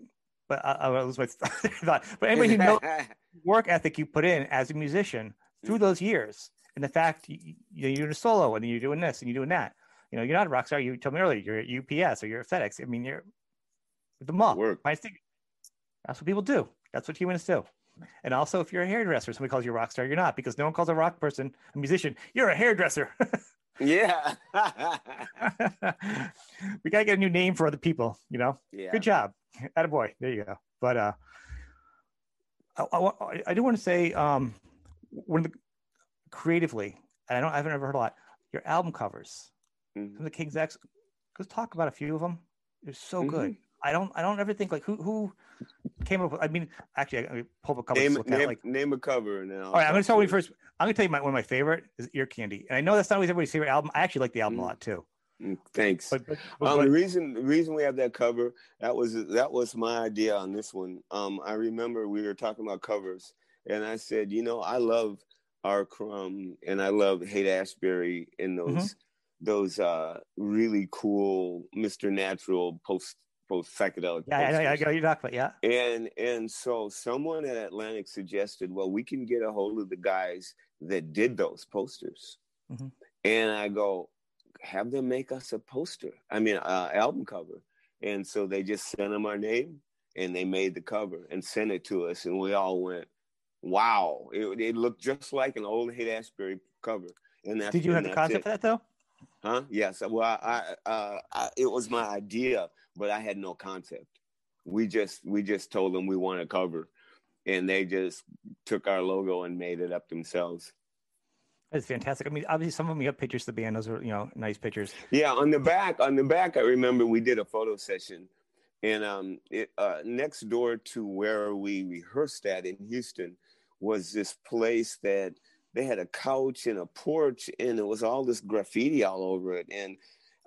but I, I was my thought. But anybody who knows work ethic you put in as a musician through those years, and the fact you, you know, you're in a solo, and then you're doing this and you're doing that. You know, you're not a rock star. You told me earlier, you're at U P S or you're at FedEx. I mean, you're the mall. That's what people do. That's what humans do. And also, if you're a hairdresser, somebody calls you a rock star, you're not, because no one calls a rock person a musician. You're a hairdresser. Yeah. We got to get a new name for other people, you know? Yeah. Good job. Attaboy. There you go. But uh, I, I, I do want to say, um, one of the, creatively, and I, don't, I haven't ever heard a lot, your album covers. Mm-hmm. Some of the King's X, let's talk about a few of them. They're so mm-hmm. good. I don't. I don't ever think like who who came up with. I mean, actually, I, I pulled a couple. Name, name, like, name a cover now. All right, I'm going to start with first. I'm going to tell you my, one of my favorite is Ear Candy, and I know that's not always everybody's favorite album. I actually like the album mm. a lot too. Thanks. But, but, but, um, but, the reason the reason we have that cover, that was that was my idea on this one. Um, I remember we were talking about covers, and I said, you know, I love R. Crumb and I love Haight-Ashbury in those mm-hmm. those uh, really cool Mister Natural post. Both psychedelic. Yeah, I know, I know you're talking about, yeah. And and so someone at Atlantic suggested, well, we can get a hold of the guys that did those posters. Mm-hmm. And I go, have them make us a poster. I mean, uh, album cover. And so they just sent them our name, and they made the cover and sent it to us. And we all went, wow. It, it looked just like an old Haight-Ashbury cover. And that's, did you and have the concept it. for that, though? Huh? Yes. Well, I, I, uh, I, it was my idea, but I had no concept. We just, we just told them we want a cover, and they just took our logo and made it up themselves. That's fantastic. I mean, obviously, some of them you have pictures of the band. Those are, you know, nice pictures. Yeah, on the back, on the back, I remember we did a photo session, and um, it, uh, next door to where we rehearsed at in Houston was this place that. They had a couch and a porch, and it was all this graffiti all over it. And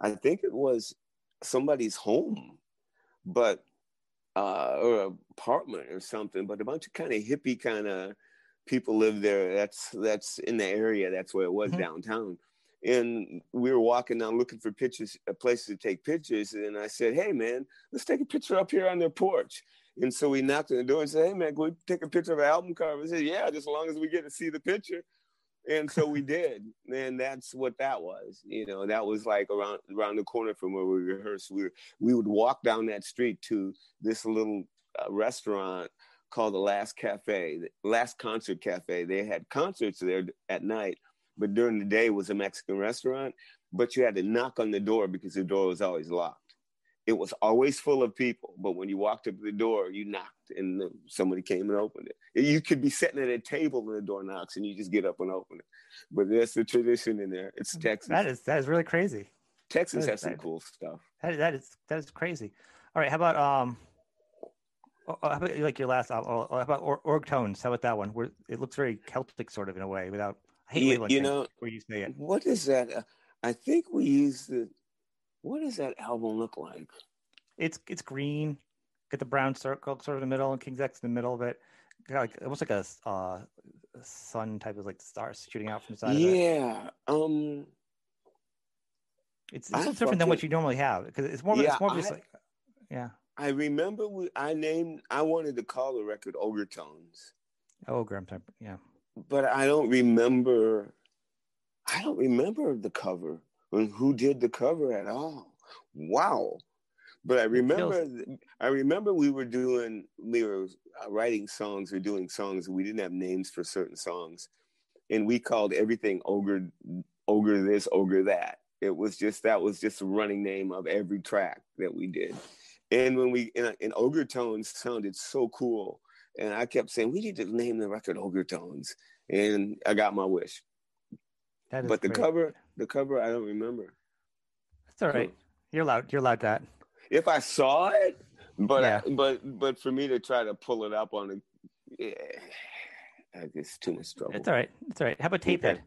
I think it was somebody's home, but uh, or apartment or something. But a bunch of kind of hippie kind of people lived there. That's that's in the area. That's where it was mm-hmm. downtown. And we were walking down looking for pictures, places to take pictures. And I said, "Hey man, let's take a picture up here on their porch." And so we knocked on the door and said, "Hey man, can we take a picture of our album cover?" I said, "Yeah, just as long as we get to see the picture." And so we did, and that's what that was. You know, that was like around around the corner from where we rehearsed. We were, we would walk down that street to this little uh, restaurant called the Last Cafe, the Last Concert Cafe. They had concerts there at night, but during the day was a Mexican restaurant. But you had to knock on the door because the door was always locked. It was always full of people, but when you walked up to the door, you knocked, and somebody came and opened it. You could be sitting at a table and the door knocks, and you just get up and open it. But that's the tradition in there. It's Texas. That is that is really crazy. Texas has some cool stuff. That, that is that is crazy. All right, how about um, how about like your last album? How about or, Org Tones? How about that one? Where it looks very Celtic, sort of in a way. Without I hate you, you know where you say it. What is that? Uh, I think we use the. What does that album look like? It's it's green. Got the brown circle sort of in the middle, and King's X in the middle of it. Got like almost like a, uh, a sun type of like stars shooting out from the side. Yeah. Of it. Um, it's it's so different than what you normally have, because it's more. Yeah, it's more I, just like, yeah. I remember we, I named. I wanted to call the record Ogre Tones. Ogre, I'm type. Yeah. But I don't remember I don't remember the cover and who did the cover at all. Wow. But I remember, I remember we were doing, we were writing songs, we were doing songs, we didn't have names for certain songs. And we called everything ogre, ogre this, ogre that. It was just, that was just a running name of every track that we did. And when we, and, and Ogre Tones sounded so cool. And I kept saying, we need to name the record Ogre Tones. And I got my wish. That is but the great. cover, the cover, I don't remember. That's all right. So, you're allowed, you're allowed that. If I saw it, but yeah. I, but but for me to try to pull it up on a, yeah, it's too much trouble. It's all right. It's all right. How about Tape Head?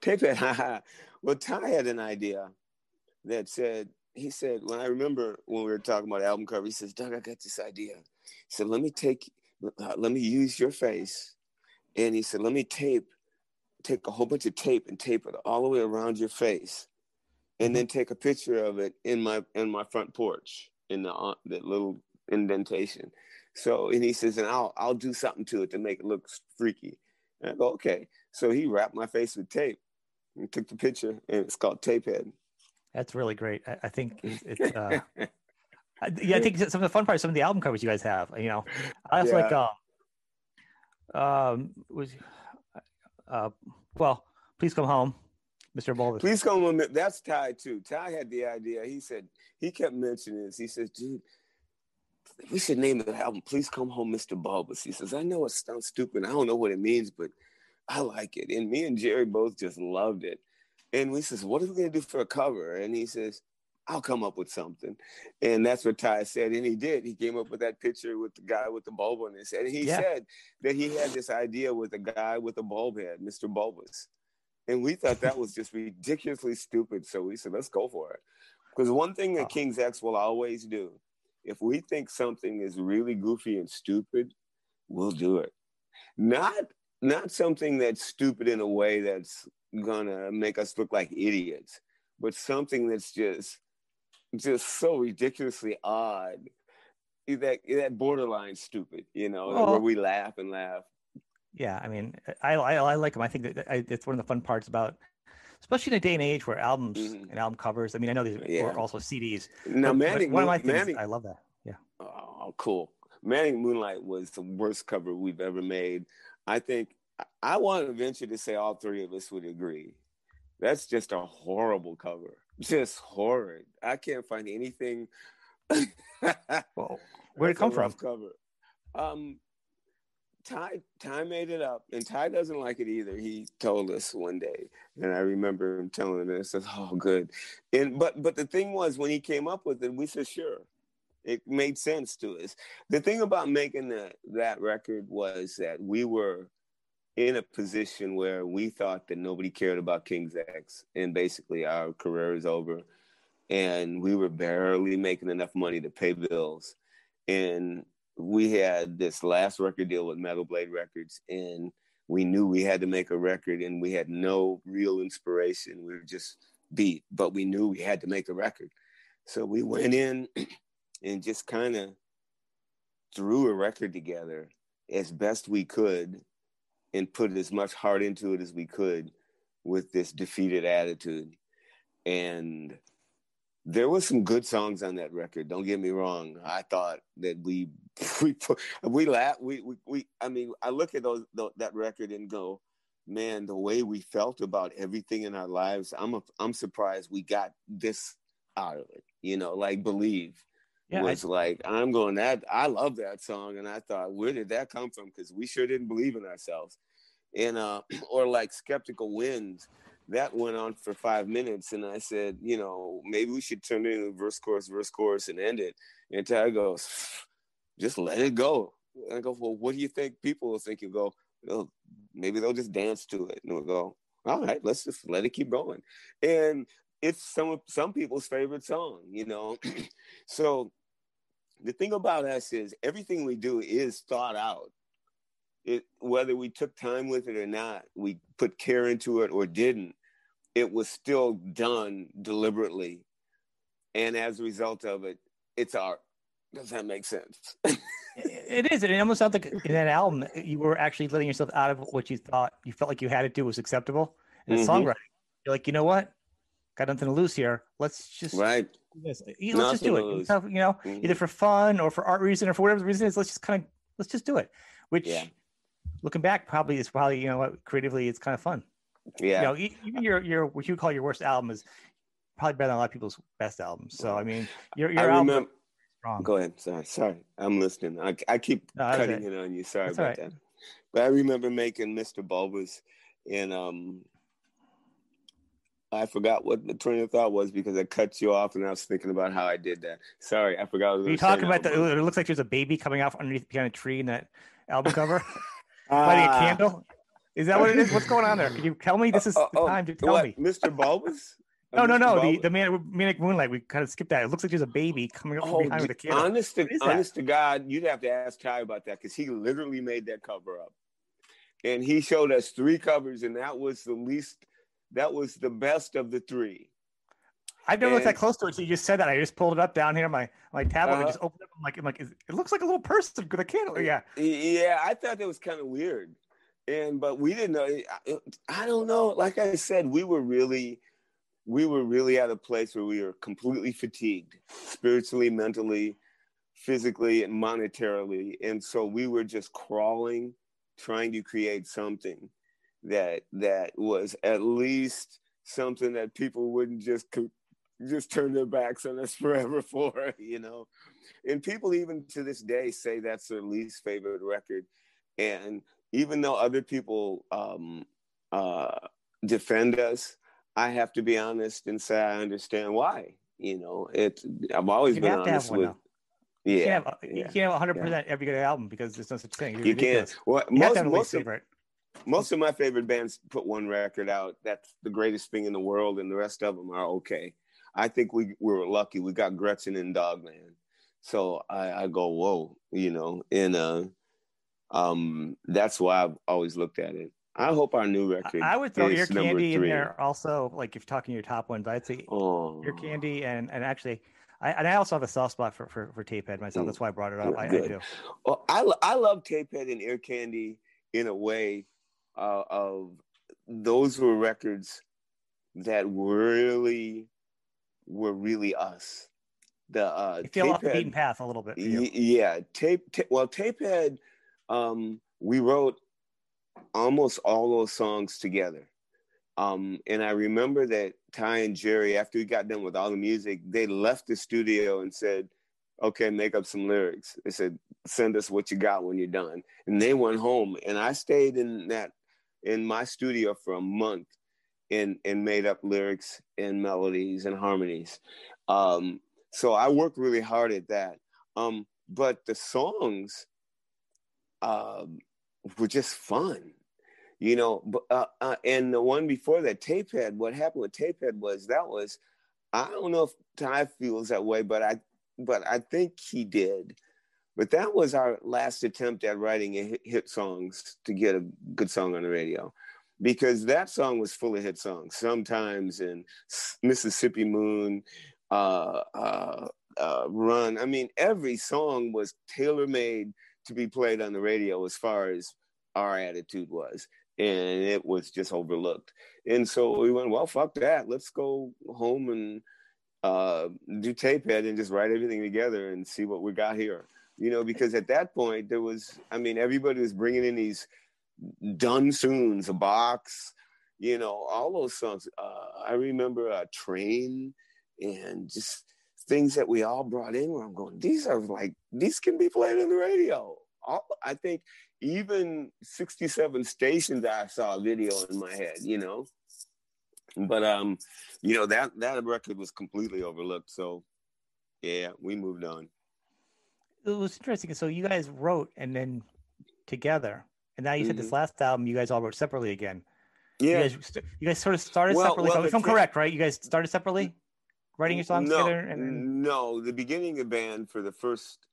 Tape Head, haha. Well, Ty had an idea that said, he said, when I remember when we were talking about album cover, he says, Doug, I got this idea. He said, let me take, uh, let me use your face. And he said, let me tape, take a whole bunch of tape and tape it all the way around your face. And then take a picture of it in my in my front porch in the uh, that little indentation. So and he says, and I'll I'll do something to it to make it look freaky. And I go, okay. So he wrapped my face with tape and took the picture, and it's called Tape Head. That's really great. I, I think it's. it's uh, I, yeah, I think some of the fun part, some of the album covers you guys have. You know, I was yeah. like, um, um, was, uh, well, Please Come Home. Mister Baldwin. Please come on. That's Ty too. Ty had the idea. He said, he kept mentioning this. He says, dude, we should name the album Please Come Home, Mister Balbus. He says, I know it sounds stupid. I don't know what it means, but I like it. And me and Jerry both just loved it. And we says, what are we going to do for a cover? And he says, I'll come up with something. And that's what Ty said. And he did. He came up with that picture with the guy with the bulb on his head. And he yeah. said that he had this idea with a guy with a bulb head, Mister Balbus. And we thought that was just ridiculously stupid. So we said, let's go for it. Because one thing that King's X will always do, if we think something is really goofy and stupid, we'll do it. Not not something that's stupid in a way that's going to make us look like idiots, but something that's just just so ridiculously odd, that, that borderline stupid, you know, oh. where we laugh and laugh. Yeah, I mean, I, I I like them. I think that I, it's one of the fun parts about, especially in a day and age where albums mm-hmm. and album covers. I mean, I know these yeah. are also C Ds. Now, Manning, one of my things, Manning, I love that. Yeah. Oh, cool. Manning Moonlight was the worst cover we've ever made. I think I want to venture to say all three of us would agree. That's just a horrible cover. Just horrid. I can't find anything. Well, where'd it come from? Cover. Um. Ty, Ty made it up, and Ty doesn't like it either. He told us one day, and I remember him telling him, and I said, oh, good. And but but the thing was, when he came up with it, we said, sure. It made sense to us. The thing about making the, that record was that we were in a position where we thought that nobody cared about King's X, and basically our career is over, and we were barely making enough money to pay bills. And we had this last record deal with Metal Blade Records, and we knew we had to make a record, and we had no real inspiration. We were just beat, but we knew we had to make a record. So we went in and just kind of threw a record together as best we could and put as much heart into it as we could with this defeated attitude. And there was some good songs on that record. Don't get me wrong. I thought that we we we laughed. We, we we I mean, I look at those that record and go, man, the way we felt about everything in our lives. I'm a, I'm surprised we got this out of it. You know, like Believe yeah, was I, like I'm going that I love that song, and I thought, where did that come from? Because we sure didn't believe in ourselves. And uh, or like Skeptical Winds. That went on for five minutes, and I said, you know, maybe we should turn it into verse, chorus, verse, chorus, and end it. And Ty goes, just let it go. And I go, well, what do you think people will think? You go, oh, maybe they'll just dance to it. And we'll go, all right, let's just let it keep going. And it's some some people's favorite song, you know. So the thing about us is everything we do is thought out. It, whether we took time with it or not, we put care into it or didn't, it was still done deliberately. And as a result of it, it's art. Does that make sense? it, it is. It almost sounds like in that album, you were actually letting yourself out of what you thought, you felt like you had to do was acceptable. and mm-hmm. songwriting. You're like, you know what? Got nothing to lose here. Let's just right. do this. Let's nothing just do it. You know, mm-hmm. either for fun or for art reason or for whatever the reason is. Let's just kind of let's just do it. Which, yeah. looking back, probably is probably you know what creatively it's kind of fun. Yeah. You know, even your your what you call your worst album is probably better than a lot of people's best albums. So I mean, your your I album. Remember- Wrong. Go ahead. Sorry. Sorry. I'm listening. I, I keep no, cutting it. it on you. Sorry that's about right. that. But I remember making Mister Bulbous, and um, I forgot what the train of thought was because I cut you off, and I was thinking about how I did that. Sorry, I forgot. What you talking about that? It looks like there's a baby coming off underneath behind a tree in that album cover, lighting uh, a candle. Is that what it is? What's going on there? Can you tell me? This is uh, the oh, time to tell what? me, Mister Bulbous. No, no, no, the, the man, Manic Moonlight, we kind of skipped that. It looks like there's a baby coming up oh, behind with a kid. Honest, to, honest to God, you'd have to ask Ty about that because he literally made that cover up. And he showed us three covers, and that was the least, that was the best of the three. I've never and, looked that close to it, so you just said that. I just pulled it up down here on my, my tablet uh, and just opened it up. I'm like, I'm like, it looks like a little person with a candle. Yeah, yeah, I thought that was kind of weird. And But we didn't know. I don't know. Like I said, we were really... We were really at a place where we were completely fatigued, spiritually, mentally, physically, and monetarily. And so we were just crawling, trying to create something that that was at least something that people wouldn't just just turn their backs on us forever for, you know. And people even to this day say that's their least favorite record. And even though other people um, uh, defend us, I have to be honest and say I understand why. You know, it. I've always you been have honest to have one, with. Though. Yeah, you can't have, yeah, you can't have one hundred percent yeah. every good album because there's no such thing. You're you ridiculous. can't. Well, you most, most of most of my favorite bands put one record out. That's the greatest thing in the world, and the rest of them are okay. I think we, we were lucky. We got Gretchen and Dog Man, so I, I go whoa, you know, and uh, um, that's why I've always looked at it. I hope our new record. I would throw Ear Candy in there also, like if you're talking your top ones, I'd say oh. Ear Candy and and actually, I and I also have a soft spot for for, for Tapehead myself. Mm. That's why I brought it up. I, I do. Well, I I love Tapehead and Ear Candy in a way. Uh, of those were records that really were really us. The uh, you feel off the beaten path a little bit. Y- yeah, tape. Ta- well, Tapehead, um, we wrote almost all those songs together. Um, and I remember that Ty and Jerry, after we got done with all the music, they left the studio and said, okay, make up some lyrics. They said, send us what you got when you're done. And they went home. And I stayed in that, in my studio for a month and, and made up lyrics and melodies and harmonies. Um, so I worked really hard at that. Um, but the songs, uh, were just fun, you know. But, uh, uh, and the one before that, Tapehead, what happened with Tapehead was that was, I don't know if Ty feels that way, but I, but I think he did. But that was our last attempt at writing a hit, hit songs to get a good song on the radio, because that song was full of hit songs. Sometimes in Mississippi Moon, uh, uh, uh, Run. I mean, every song was tailor made to be played on the radio as far as our attitude was, and it was just overlooked. And so we went, well, fuck that, let's go home and uh do Tapehead and just write everything together and see what we got here, you know, because at that point there was, I mean, everybody was bringing in these done tunes, a box, you know, all those songs. uh I remember a Train and just things that we all brought in where I'm going, these are like, these can be played on the radio. All, I think even sixty-seven stations, I saw a video in my head, you know. But, um, you know, that, that record was completely overlooked. So, yeah, we moved on. It was interesting. So you guys wrote and then together. And now you mm-hmm. said this last album, you guys all wrote separately again. Yeah. You guys, you guys sort of started well, separately. Well, if I'm t- correct, right? You guys started separately? Writing your songs no, together? And... No, the beginning of the band for the first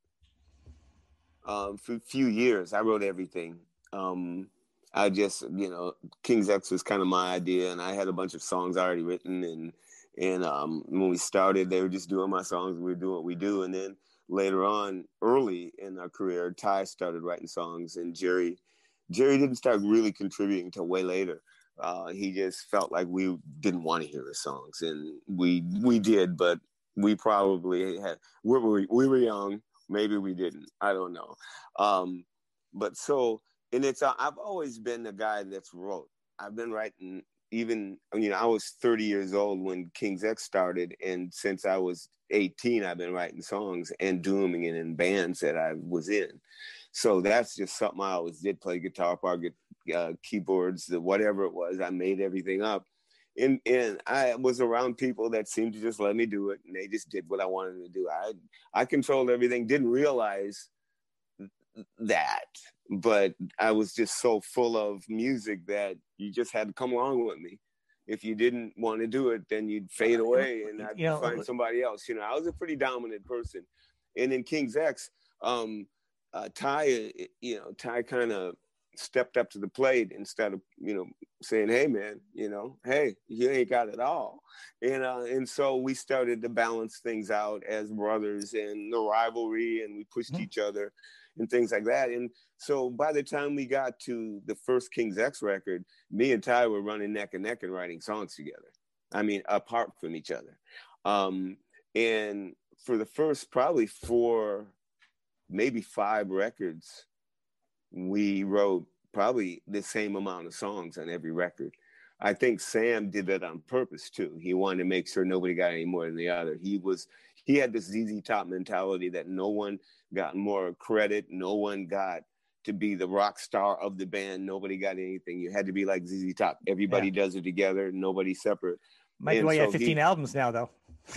um, few years, I wrote everything. Um, I just, you know, King's X was kind of my idea, and I had a bunch of songs already written. And and um, when we started, they were just doing my songs, and we were doing what we do. And then later on, early in our career, Ty started writing songs, and Jerry, Jerry didn't start really contributing until way later. Uh, he just felt like we didn't want to hear his songs, and we we did, but we probably had we were we were young. Maybe we didn't. I don't know. Um, but so, and it's uh, I've always been the guy that's wrote. I've been writing. Even, you know, I was thirty years old when King's X started, and since I was eighteen, I've been writing songs and doing it in bands that I was in. So that's just something I always did, play guitar, part, uh, keyboards, the whatever it was. I made everything up. And and I was around people that seemed to just let me do it, and they just did what I wanted to do. I I controlled everything, didn't realize that, but I was just so full of music that you just had to come along with me. If you didn't want to do it, then you'd fade away and I'd yeah. find somebody else. You know, I was a pretty dominant person. And in King's X, um, uh, Ty, you know, Ty kind of stepped up to the plate instead of, you know, saying, hey, man, you know, hey, you ain't got it all. And uh, and so we started to balance things out as brothers, and the rivalry, and we pushed mm-hmm. each other and things like that. And so by the time we got to the first King's X record, me and Ty were running neck and neck and writing songs together. I mean, apart from each other. Um, and for the first probably four, maybe five records, we wrote probably the same amount of songs on every record. I think Sam did that on purpose too. He wanted to make sure nobody got any more than the other. He was, he had this Z Z Top mentality that no one got more credit. No one got to be the rock star of the band. Nobody got anything. You had to be like Z Z Top. Everybody yeah. does it together. Nobody separate. Might be why you have fifteen he, albums now, though.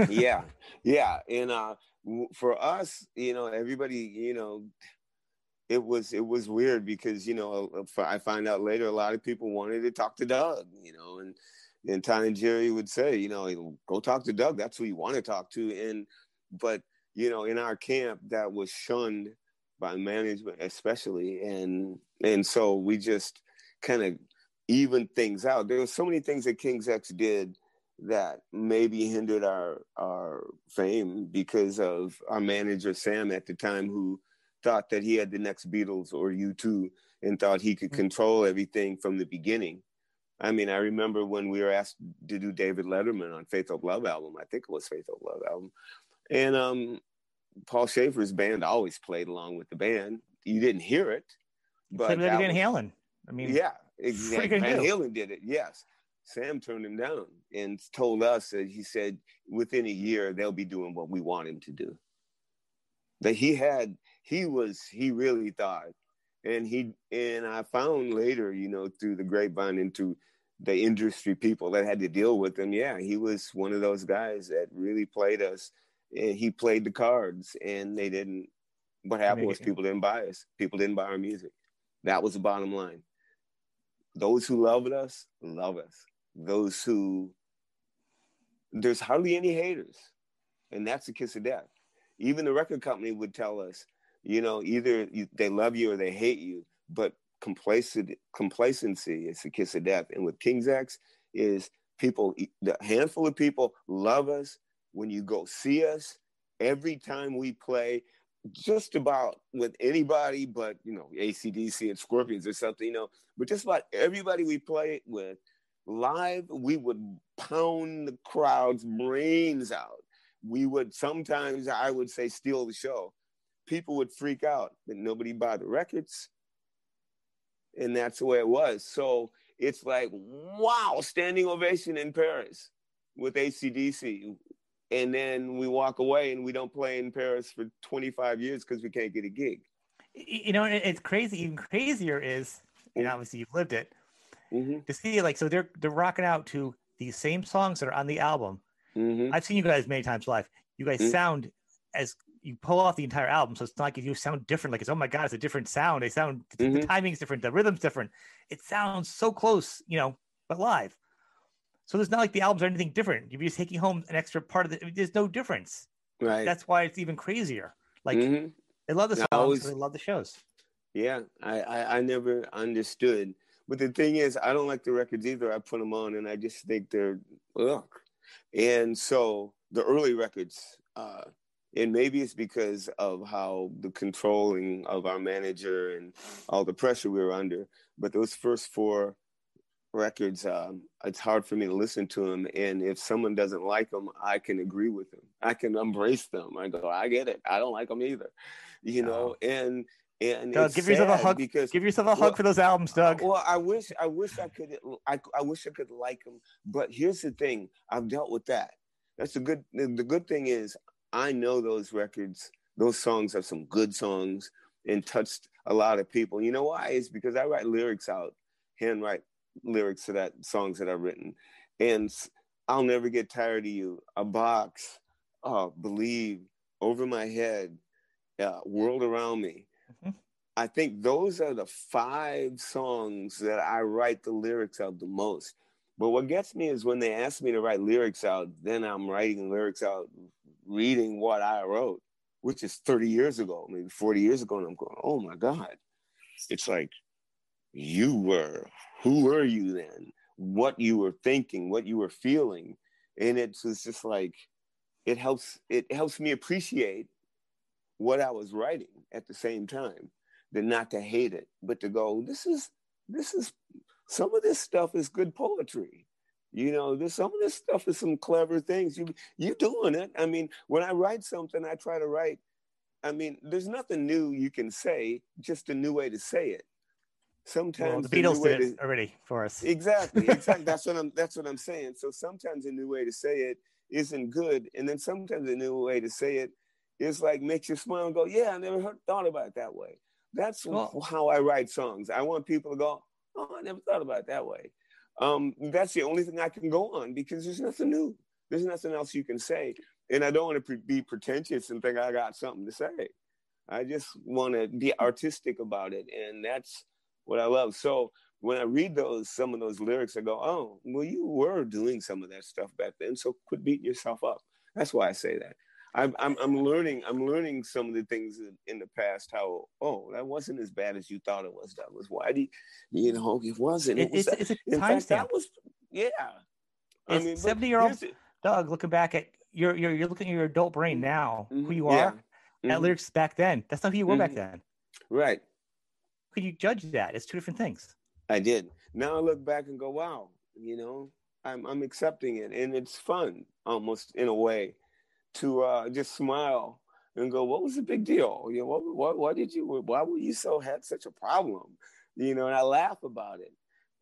yeah, yeah. And uh, for us, you know, everybody, you know, it was it was weird because, you know, I find out later a lot of people wanted to talk to Doug, you know, and and Ty and Jerry would say, you know, go talk to Doug. That's who you want to talk to. And but, you know, in our camp, that was shunned by management, especially. And and so we just kind of evened things out. There were so many things that King's X did that maybe hindered our our fame because of our manager, Sam, at the time, who thought that he had the next Beatles or U two and thought he could control everything from the beginning. I mean, I remember when we were asked to do David Letterman on Faith Hope Love album, I think it was Faith Hope Love album. And um, Paul Schaefer's band always played along with the band. You didn't hear it, but Van Halen. I mean, yeah, exactly. Van Halen did it. Yes, Sam turned him down and told us that he said within a year they'll be doing what we want him to do. That he had, he was, he really thought, and he and I found later, you know, through the grapevine and through the industry people that had to deal with him. Yeah, he was one of those guys that really played us. And he played the cards, and they didn't. What happened was people didn't buy us. People didn't buy our music. That was the bottom line. Those who loved us, love us. Those who, there's hardly any haters. And that's the kiss of death. Even the record company would tell us, you know, either you, they love you or they hate you. But complacent, complacency is the kiss of death. And with King's X is people, the handful of people love us. When you go see us, every time we play, just about with anybody but, you know, A C D C and Scorpions or something, you know, but just about everybody we play with live, we would pound the crowd's brains out. We would sometimes, I would say, steal the show. People would freak out that nobody bought the records. And that's the way it was. So it's like, wow, standing ovation in Paris with A C D C. And then we walk away and we don't play in Paris for twenty-five years because we can't get a gig. You know, it's crazy. Even crazier is, mm-hmm. and obviously you've lived it, mm-hmm. to see like, so they're they're rocking out to these same songs that are on the album. Mm-hmm. I've seen you guys many times live. You guys mm-hmm. sound as, you pull off the entire album. So it's not like if you sound different, like it's, oh my God, it's a different sound. They sound, mm-hmm. the timing's different. The rhythm's different. It sounds so close, you know, but live. So it's not like the albums are anything different. You're just taking home an extra part of it. The, there's no difference. Right. That's why it's even crazier. Like mm-hmm. they love the songs, always, so they love the shows. Yeah, I, I I never understood. But the thing is, I don't like the records either. I put them on, and I just think they're ugh. And so the early records, uh, and maybe it's because of how the controlling of our manager and all the pressure we were under. But those first four records, um, it's hard for me to listen to them. And if someone doesn't like them, I can agree with them. I can embrace them. I go, I get it. I don't like them either, you no. know, and, and Doug, give yourself a hug, because give yourself a hug well, for those albums, Doug. Well, I wish, I wish I could, I, I wish I could like them, but here's the thing. I've dealt with that. That's the good, the, the good thing is I know those records, those songs are some good songs and touched a lot of people. You know why? It's because I write lyrics out, handwrite lyrics to that songs that I've written. And I'll Never Get Tired of You, A Box, uh, Believe, Over My Head, uh, World Around Me. Mm-hmm. I think those are the five songs that I write the lyrics of the most. But what gets me is when they ask me to write lyrics out, then I'm writing lyrics out, reading what I wrote, which is thirty years ago, maybe forty years ago. And I'm going, oh my God. It's like, you were, who were you then? What you were thinking, what you were feeling. And it's just like, it helps, it helps me appreciate what I was writing at the same time, than not to hate it, but to go, this is, this is, some of this stuff is good poetry. You know, this, some of this stuff is some clever things. You, you're doing it. I mean, when I write something, I try to write, I mean, there's nothing new you can say, just a new way to say it. Sometimes well, the Beatles did it to, already for us. Exactly, exactly. That's what I'm. That's what I'm saying. So sometimes a new way to say it isn't good, and then sometimes a new way to say it is like makes you smile and go, "Yeah, I never heard, thought about it that way." That's oh. how I write songs. I want people to go, "Oh, I never thought about it that way." Um, that's the only thing I can go on because there's nothing new. There's nothing else you can say, and I don't want to pre- be pretentious and think I got something to say. I just want to be artistic about it, and that's what I love. So when I read those, some of those lyrics, I go, oh, well, you were doing some of that stuff back then. So quit beating yourself up. That's why I say that. I'm I'm, I'm learning. I'm learning some of the things in the past. How oh, that wasn't as bad as you thought it was. That was why do you, you know it wasn't. It was, it's, it's a time fact, that was yeah. I mean, seventy year old Doug looking back at your you're you're looking at your adult brain now, mm-hmm, who you yeah, are, mm-hmm, at lyrics back then. That's not who you were, mm-hmm, back then. Right. Could you judge that? It's two different things. I did. Now I look back and go, wow, you know, I'm I'm accepting it. And it's fun, almost in a way, to uh, just smile and go, what was the big deal? You know, what, what, what did you, why were you so, had such a problem? You know, and I laugh about it.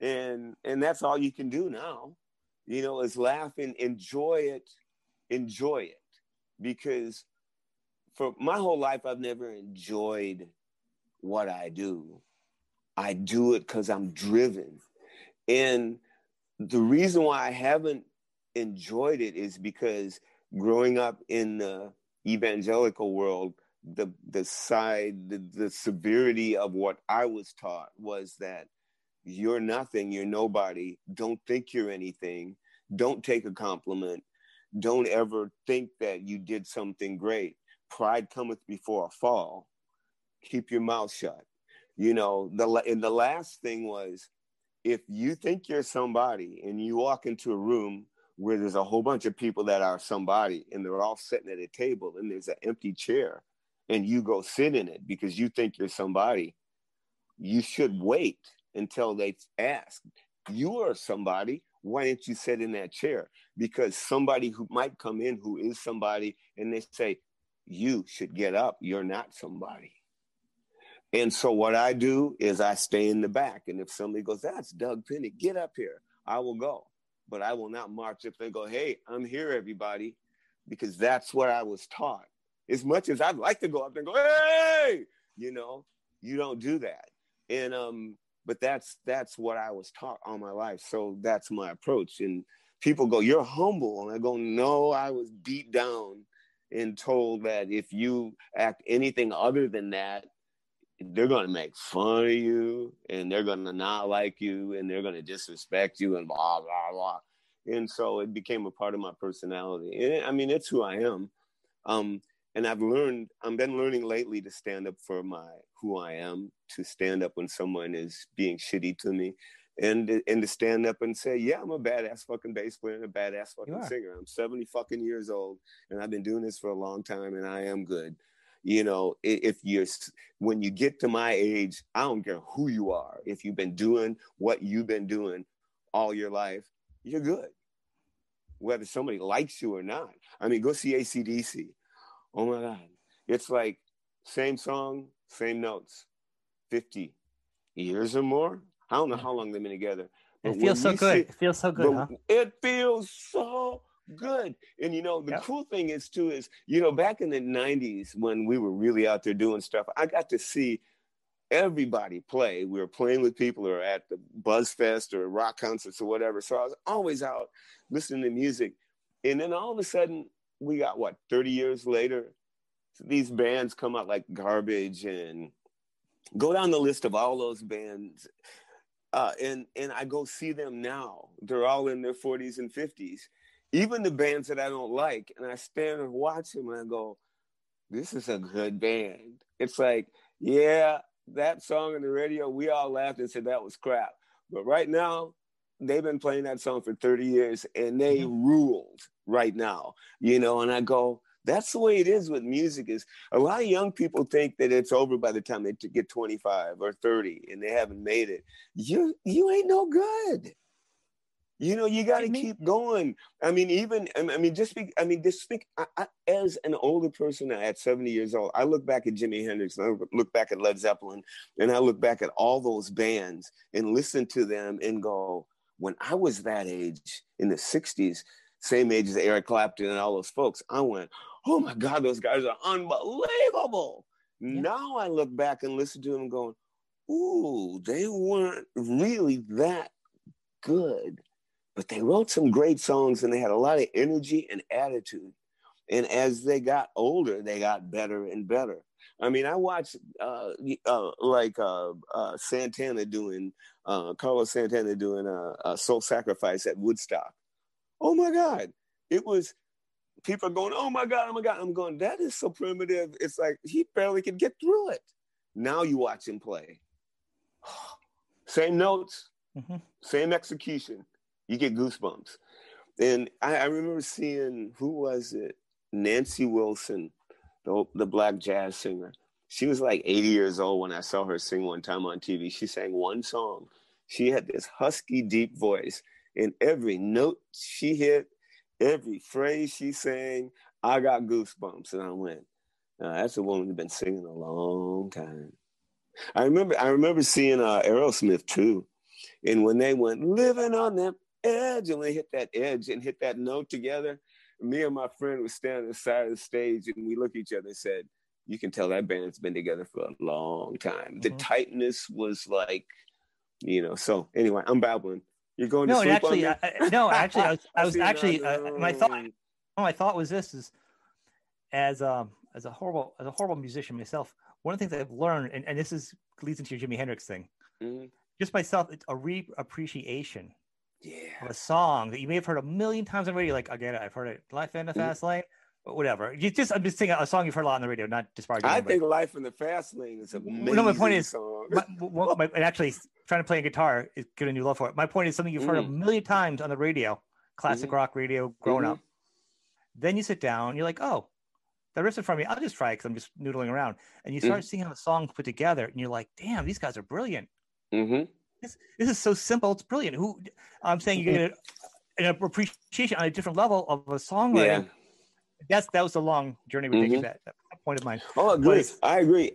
And and that's all you can do now, you know, is laugh and enjoy it, enjoy it. Because for my whole life, I've never enjoyed what I do. I do it because I'm driven. And the reason why I haven't enjoyed it is because growing up in the evangelical world, the the side, the, the severity of what I was taught was that you're nothing, you're nobody, don't think you're anything, don't take a compliment, don't ever think that you did something great. Pride cometh before a fall. Keep your mouth shut. You know, the and the last thing was, if you think you're somebody and you walk into a room where there's a whole bunch of people that are somebody and they're all sitting at a table and there's an empty chair and you go sit in it because you think you're somebody, you should wait until they ask, you are somebody, why didn't you sit in that chair? Because somebody who might come in who is somebody and they say, you should get up, you're not somebody. And so what I do is I stay in the back. And if somebody goes, that's Doug Penny, get up here, I will go. But I will not march if they go, hey, I'm here, everybody, because that's what I was taught. As much as I'd like to go up and go, hey, you know, you don't do that. And um, but that's that's what I was taught all my life. So that's my approach. And people go, you're humble. And I go, no, I was beat down and told that if you act anything other than that, they're going to make fun of you and they're going to not like you and they're going to disrespect you and blah, blah, blah. And so it became a part of my personality. And I mean, it's who I am. Um, and I've learned, I've been learning lately to stand up for my, who I am, to stand up when someone is being shitty to me and, and to stand up and say, yeah, I'm a badass fucking bass player and a badass fucking singer. I'm seventy fucking years old and I've been doing this for a long time and I am good. You know, if you're, when you get to my age, I don't care who you are. If you've been doing what you've been doing all your life, you're good. Whether somebody likes you or not. I mean, go see A C D C. Oh my God. It's like same song, same notes. fifty years or more. I don't know how long they've been together. It feels so good. It feels so good, huh? It feels so good. And, you know, the yep. cool thing is, too, is, you know, back in the nineties when we were really out there doing stuff, I got to see everybody play. We were playing with people who were at the Buzzfest or rock concerts or whatever. So I was always out listening to music. And then all of a sudden, we got, what, thirty years later, so these bands come out like Garbage and go down the list of all those bands. Uh, and, and I go see them now. They're all in their forties and fifties. Even the bands that I don't like, and I stand and watch them, and I go, this is a good band. It's like, yeah, that song on the radio, we all laughed and said that was crap. But right now, they've been playing that song for thirty years, and they mm-hmm. ruled right now. You know, and I go, that's the way it is with music. Is a lot of young people think that it's over by the time they get twenty-five or thirty, and they haven't made it. You, you ain't no good. You know, you got to keep going. I mean, even, I mean, just be, I mean, just think, I, I, as an older person at seventy years old, I look back at Jimi Hendrix, and I look back at Led Zeppelin, and I look back at all those bands and listen to them and go, when I was that age in the sixties, same age as Eric Clapton and all those folks, I went, oh my God, those guys are unbelievable. Yeah. Now I look back and listen to them going, ooh, they weren't really that good. But they wrote some great songs, and they had a lot of energy and attitude. And as they got older, they got better and better. I mean, I watched uh, uh, like uh, uh, Santana doing, uh, Carlos Santana doing uh, uh, Soul Sacrifice at Woodstock. Oh my God. It was, people going, oh my God, oh my God. I'm going, that is so primitive. It's like, he barely could get through it. Now you watch him play. Same notes, mm-hmm. same execution. You get goosebumps. And I, I remember seeing, who was it? Nancy Wilson, the, the black jazz singer. She was like eighty years old when I saw her sing one time on T V. She sang one song. She had this husky, deep voice. And every note she hit, every phrase she sang, I got goosebumps. And I went, no, that's a woman who's been singing a long time. I remember I remember seeing uh, Aerosmith, too. And when they went, living on them, edge, and they hit that edge and hit that note together. Me and my friend was standing on the side of the stage, and we looked at each other and said, you can tell that band's been together for a long time. Mm-hmm. The tightness was like, you know, so anyway, I'm babbling. You're going no, to sleep actually, on I, No, actually, I was, I was actually, uh, my thought, my thought was this is, as um, as a horrible, as a horrible musician myself, one of the things I've learned, and, and this is leads into your Jimi Hendrix thing, mm-hmm. just myself, it's a re-appreciation. Yeah. Of a song that you may have heard a million times on the radio, like again, I've heard it Life in the Fast Lane, but whatever. You just I'm just saying a song you've heard a lot on the radio, not just bargaining. I think Life in the Fast Lane is amazing. No, my point is, my, my, and actually trying to play a guitar is good, a new love for it. My point is something you've heard mm. a million times on the radio, classic mm-hmm. rock radio, growing mm-hmm. up. Then you sit down, and you're like, oh, that riff's in front of me. I'll just try it because I'm just noodling around, and you start mm-hmm. seeing how the song's put together, and you're like, damn, these guys are brilliant. Mm-hmm. This, this is so simple. It's brilliant. Who I'm saying you get an appreciation on a different level of a songwriting. Yeah. That's that was a long journey we're taking. Mm-hmm. That, that point of mine. Oh, agree. I agree.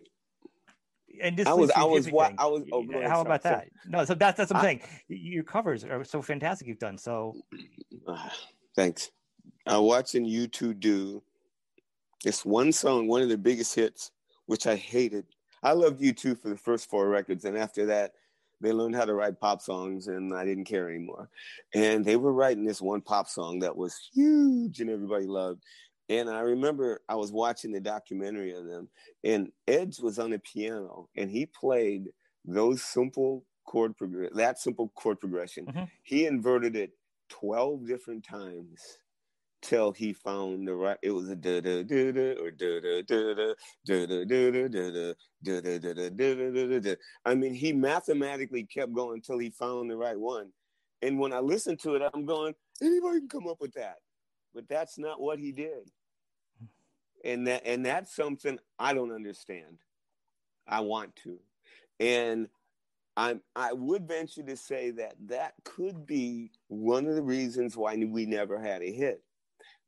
And this I was, I was, wa- I was. Oh, really, How sorry, about sorry. that? No, so that's that's what I'm I, saying. Your covers are so fantastic. You've done so. Uh, thanks. I'm watching you two do this one song, one of their biggest hits, which I hated. I loved U two for the first four records, and after that, they learned how to write pop songs, and I didn't care anymore. And they were writing this one pop song that was huge and everybody loved. And I remember I was watching the documentary of them, and Edge was on the piano, and he played those simple chord prog- that simple chord progression. Mm-hmm. He inverted it twelve different times till he found the right. It was a da da da da or da da da da da da da da da da da da da. I mean, he mathematically kept going until he found the right one. And when I listened to it, I'm going, anybody can come up with that, but that's not what he did. And that and that's something I don't understand. I want to, and I I would venture to say that that could be one of the reasons why we never had a hit.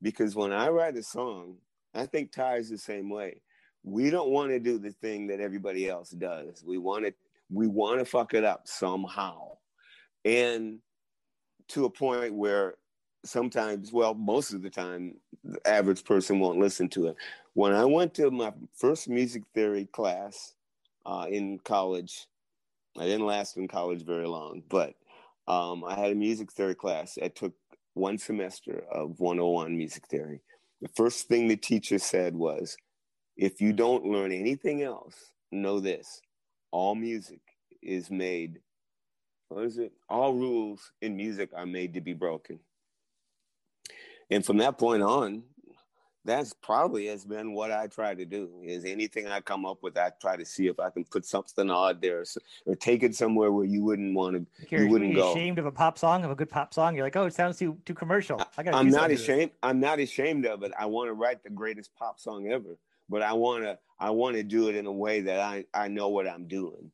Because when I write a song, I think Ty's the same way. We don't want to do the thing that everybody else does. We want to we want to fuck it up somehow. And to a point where sometimes, well, most of the time, the average person won't listen to it. When I went to my first music theory class uh, in college, I didn't last in college very long, but um, I had a music theory class. I took one semester of one oh one music theory. The first thing the teacher said was, if you don't learn anything else, know this. All music is made, what is it? All rules in music are made to be broken. And from that point on, that's probably has been what I try to do, is anything I come up with, I try to see if I can put something odd there or, or take it somewhere where you wouldn't want to, You're, you wouldn't go. You're ashamed of a pop song, of a good pop song. You're like, oh, it sounds too too commercial. I gotta I'm not ashamed. I'm not ashamed of it. I want to write the greatest pop song ever, but I want to, I want to do it in a way that I, I know what I'm doing.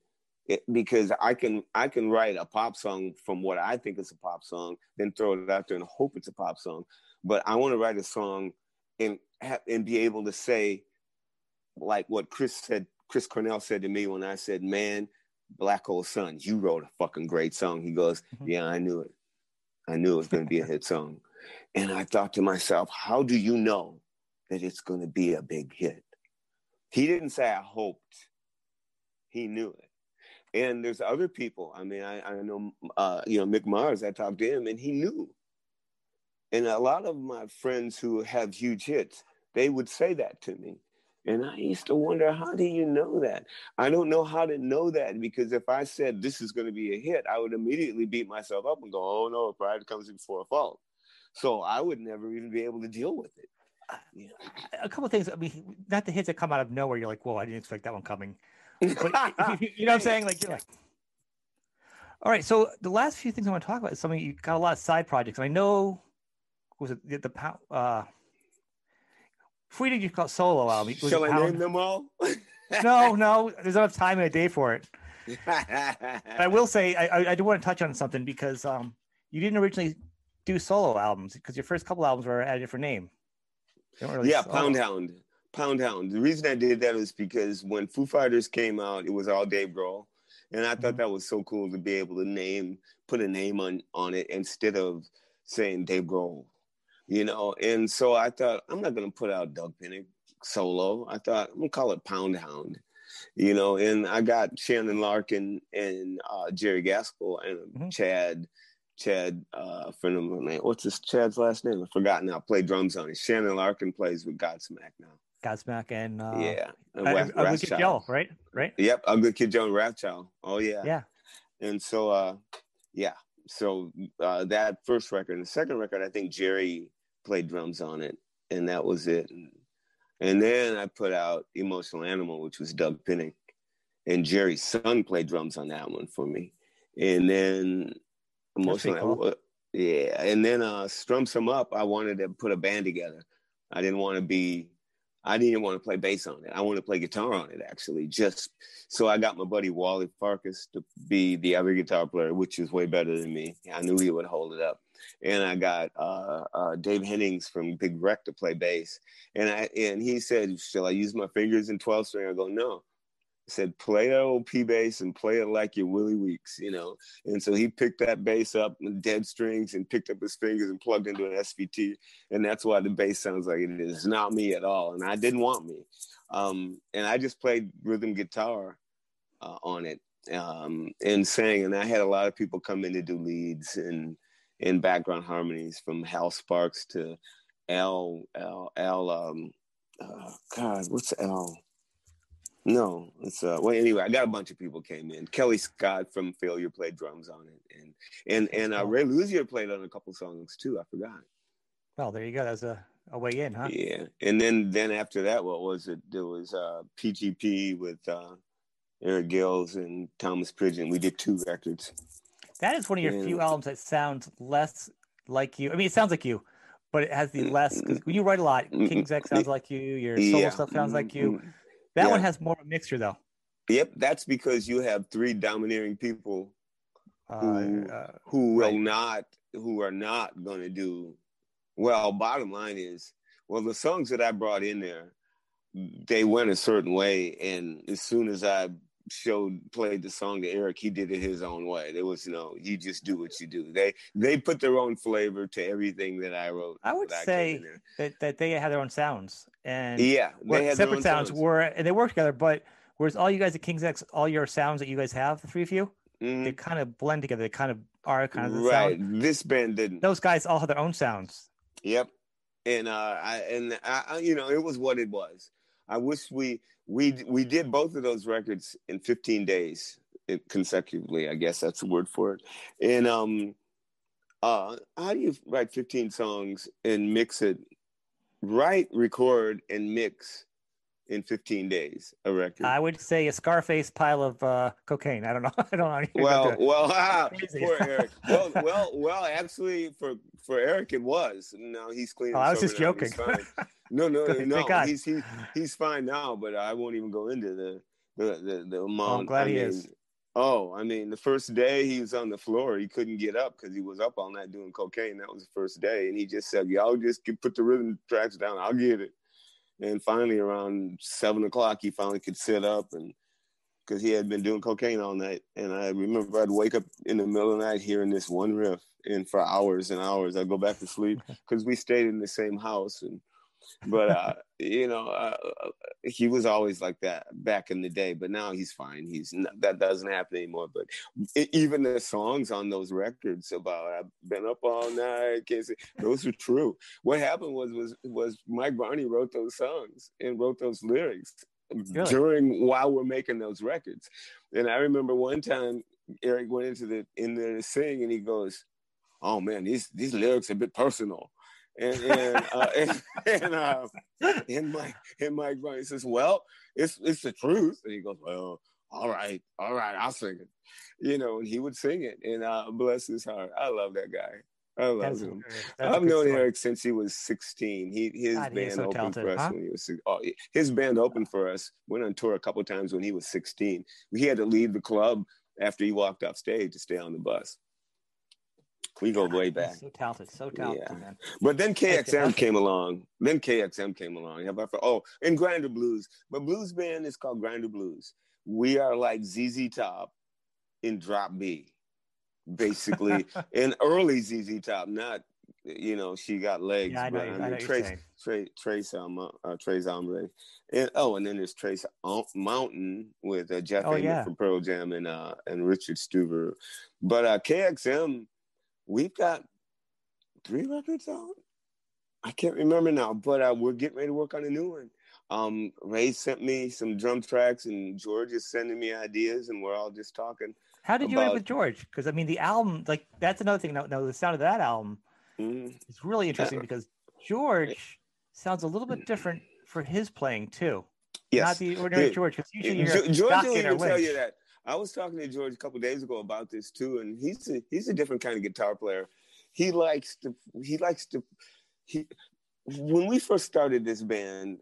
It, because I can I can write a pop song from what I think is a pop song, then throw it out there and hope it's a pop song. But I want to write a song and and be able to say, like what Chris said, Chris Cornell said to me when I said, man, Black Hole Sun, you wrote a fucking great song. He goes, mm-hmm. yeah, I knew it. I knew it was going to be a hit song. And I thought to myself, how do you know that it's going to be a big hit? He didn't say I hoped. He knew it. And there's other people. I mean, I, I know, uh, you know, Mick Mars, I talked to him and he knew. And a lot of my friends who have huge hits, they would say that to me. And I used to wonder, how do you know that? I don't know how to know that, because if I said this is going to be a hit, I would immediately beat myself up and go, oh, no, pride comes before a fall. So I would never even be able to deal with it. Yeah. A couple of things. I mean, not the hits that come out of nowhere. You're like, whoa, I didn't expect that one coming. But, you know what I'm saying? Like, you're like, all right. So the last few things I want to talk about is something you got a lot of side projects. And I know, was it the, the uh, what did you call it, solo album? Was Shall I Pound? Name them all? no, no. There's enough time in a day for it. But I will say, I, I do want to touch on something, because um, you didn't originally do solo albums, because your first couple albums were at a different name. They weren't really yeah, solo. Pound Hound. Pound Hound. The reason I did that was because when Foo Fighters came out, it was all Dave Grohl. And I thought that was so cool to be able to name, put a name on, on it instead of saying Dave Grohl, you know? And so I thought, I'm not going to put out Doug Pinnock solo. I thought, I'm going to call it Pound Hound, you know? And I got Shannon Larkin and uh, Jerry Gaskell and mm-hmm. Chad, Chad, uh, friend of mine. What's his Chad's last name? I've forgotten. I play drums on it. Shannon Larkin plays with Godsmack now. Godsmack and uh, yeah, and Rath- Ugly Rath- Kid Joe, right? Right. Yep, Ugly Kid Joe and Rathchild. Oh yeah, yeah. And so, uh, yeah. So uh, that first record, the second record, I think Jerry played drums on it, and that was it. And then I put out Emotional Animal, which was Doug Pinnock, and Jerry's son played drums on that one for me. And then Emotional Animal, cool. yeah. And then uh, Strum Some Up, I wanted to put a band together. I didn't want to be I didn't want to play bass on it. I wanted to play guitar on it, actually. Just so I got my buddy Wally Farkas to be the other guitar player, which is way better than me. I knew he would hold it up. And I got uh, uh, Dave Hennings from Big Wreck to play bass. And I and he said, "Shall I use my fingers in twelve string?" I go, "No." I said, "Play that old P bass and play it like you're Willie Weeks, you know." And so he picked that bass up with dead strings and picked up his fingers and plugged into an S V T. And that's why the bass sounds like it is. It's not me at all. And I didn't want me. Um, and I just played rhythm guitar uh, on it um, and sang. And I had a lot of people come in to do leads and, and background harmonies, from Hal Sparks to Al, Al, Al, um, uh, God, what's Al? No, it's uh well anyway, I got a bunch of people came in. Kelly Scott from Failure played drums on it, and and and uh, Ray Luzier played on a couple songs too. I forgot. Well, there you go. That's a, a way in, huh? Yeah. And then then after that, what was it? There was uh P G P with uh Eric Gills and Thomas Pridgeon. We did two records. That is one of your and, few albums that sounds less like you. I mean, it sounds like you, but it has the less, because when you write a lot, King's X sounds like you, your solo yeah. stuff sounds like you. That yeah. one has more of a mixture, though. Yep, that's because you have three domineering people who, uh, uh, who will right. not, who are not going to do well. Bottom line is, well, the songs that I brought in there, they went a certain way, and as soon as I showed played the song to Eric, he did it his own way. There was no, you just do what you do. They they put their own flavor to everything that I wrote. I would say that, that they had their own sounds, and yeah, they had separate sounds, sounds were and they worked together, but. Whereas all you guys at King's X, all your sounds that you guys have, the three of you, mm. they kind of blend together. They kind of are kind of the right. sound. This band didn't. Those guys all have their own sounds. Yep, and uh, I and I, you know, it was what it was. I wish we we we did both of those records in fifteen days consecutively. I guess that's the word for it. And um, uh, how do you write fifteen songs and mix it? Write, record, and mix. In fifteen days, a record. I would say a Scarface pile of uh, cocaine. I don't know. I don't know. Well, well, ah, poor Eric. Well, well, well. Actually, for, for Eric, it was. Now he's clean. Oh, I was just now. joking. No, no, no. no. He's he, he's fine now. But I won't even go into the the the, the amount. Oh, I'm glad I he mean, is. Oh, I mean, the first day he was on the floor, he couldn't get up because he was up all night doing cocaine. That was the first day, and he just said, "Y'all just put the rhythm tracks down. I'll get it." And finally, around seven o'clock, he finally could sit up, and because he had been doing cocaine all night. And I remember I'd wake up in the middle of the night hearing this one riff, and for hours and hours, I'd go back to sleep because we stayed in the same house. And but uh, you know, uh, he was always like that back in the day. But now he's fine. He's not, that doesn't happen anymore. But it, even the songs on those records about I've been up all night, can't see, those are true. What happened was was was Mike Varney wrote those songs and wrote those lyrics really? during while we're making those records. And I remember one time Eric went into the in there to sing, and he goes, "Oh man, these these lyrics are a bit personal." And and uh, and, and, uh, and Mike and Mike Brown says, "Well, it's it's the truth." And he goes, "Well, all right, all right, I'll sing it." You know, and he would sing it. And uh, bless his heart, I love that guy. I love That's him. I've known story. Eric since he was sixteen. He his God, band he so opened talented, for us huh? when he was oh, his band opened for us. Went on tour a couple of times when he was sixteen. He had to leave the club after he walked off stage to stay on the bus. We go way back. So talented, so talented, yeah. man. But then K X M came along. Then K X M came along. Have I for, oh, and Grinder Blues. My blues band is called Grinder Blues. We are like Z Z Top in drop B, basically. And early Z Z Top, not, you know, she got legs. Yeah, I know, but, I mean, I know Trace, you're Trace, Trace, um, uh, Trace Ombre. And, oh, and then there's Trace Mountain with uh, Jeff oh, Ament yeah. from Pearl Jam and uh, and Richard Stuber. But uh, K X M. We've got three records out. I can't remember now, but uh, we're getting ready to work on a new one. Um, Ray sent me some drum tracks, and George is sending me ideas, and we're all just talking. How did you about... end with George? Because I mean, the album, like that's another thing. No, no, the sound of that album mm-hmm. is really interesting because George sounds a little bit different for his playing too. Yes, not the ordinary yeah. George. Because usually you're George will even tell you that. I was talking to George a couple of days ago about this too, and he's a, he's a different kind of guitar player. He likes to he likes to he. When we first started this band,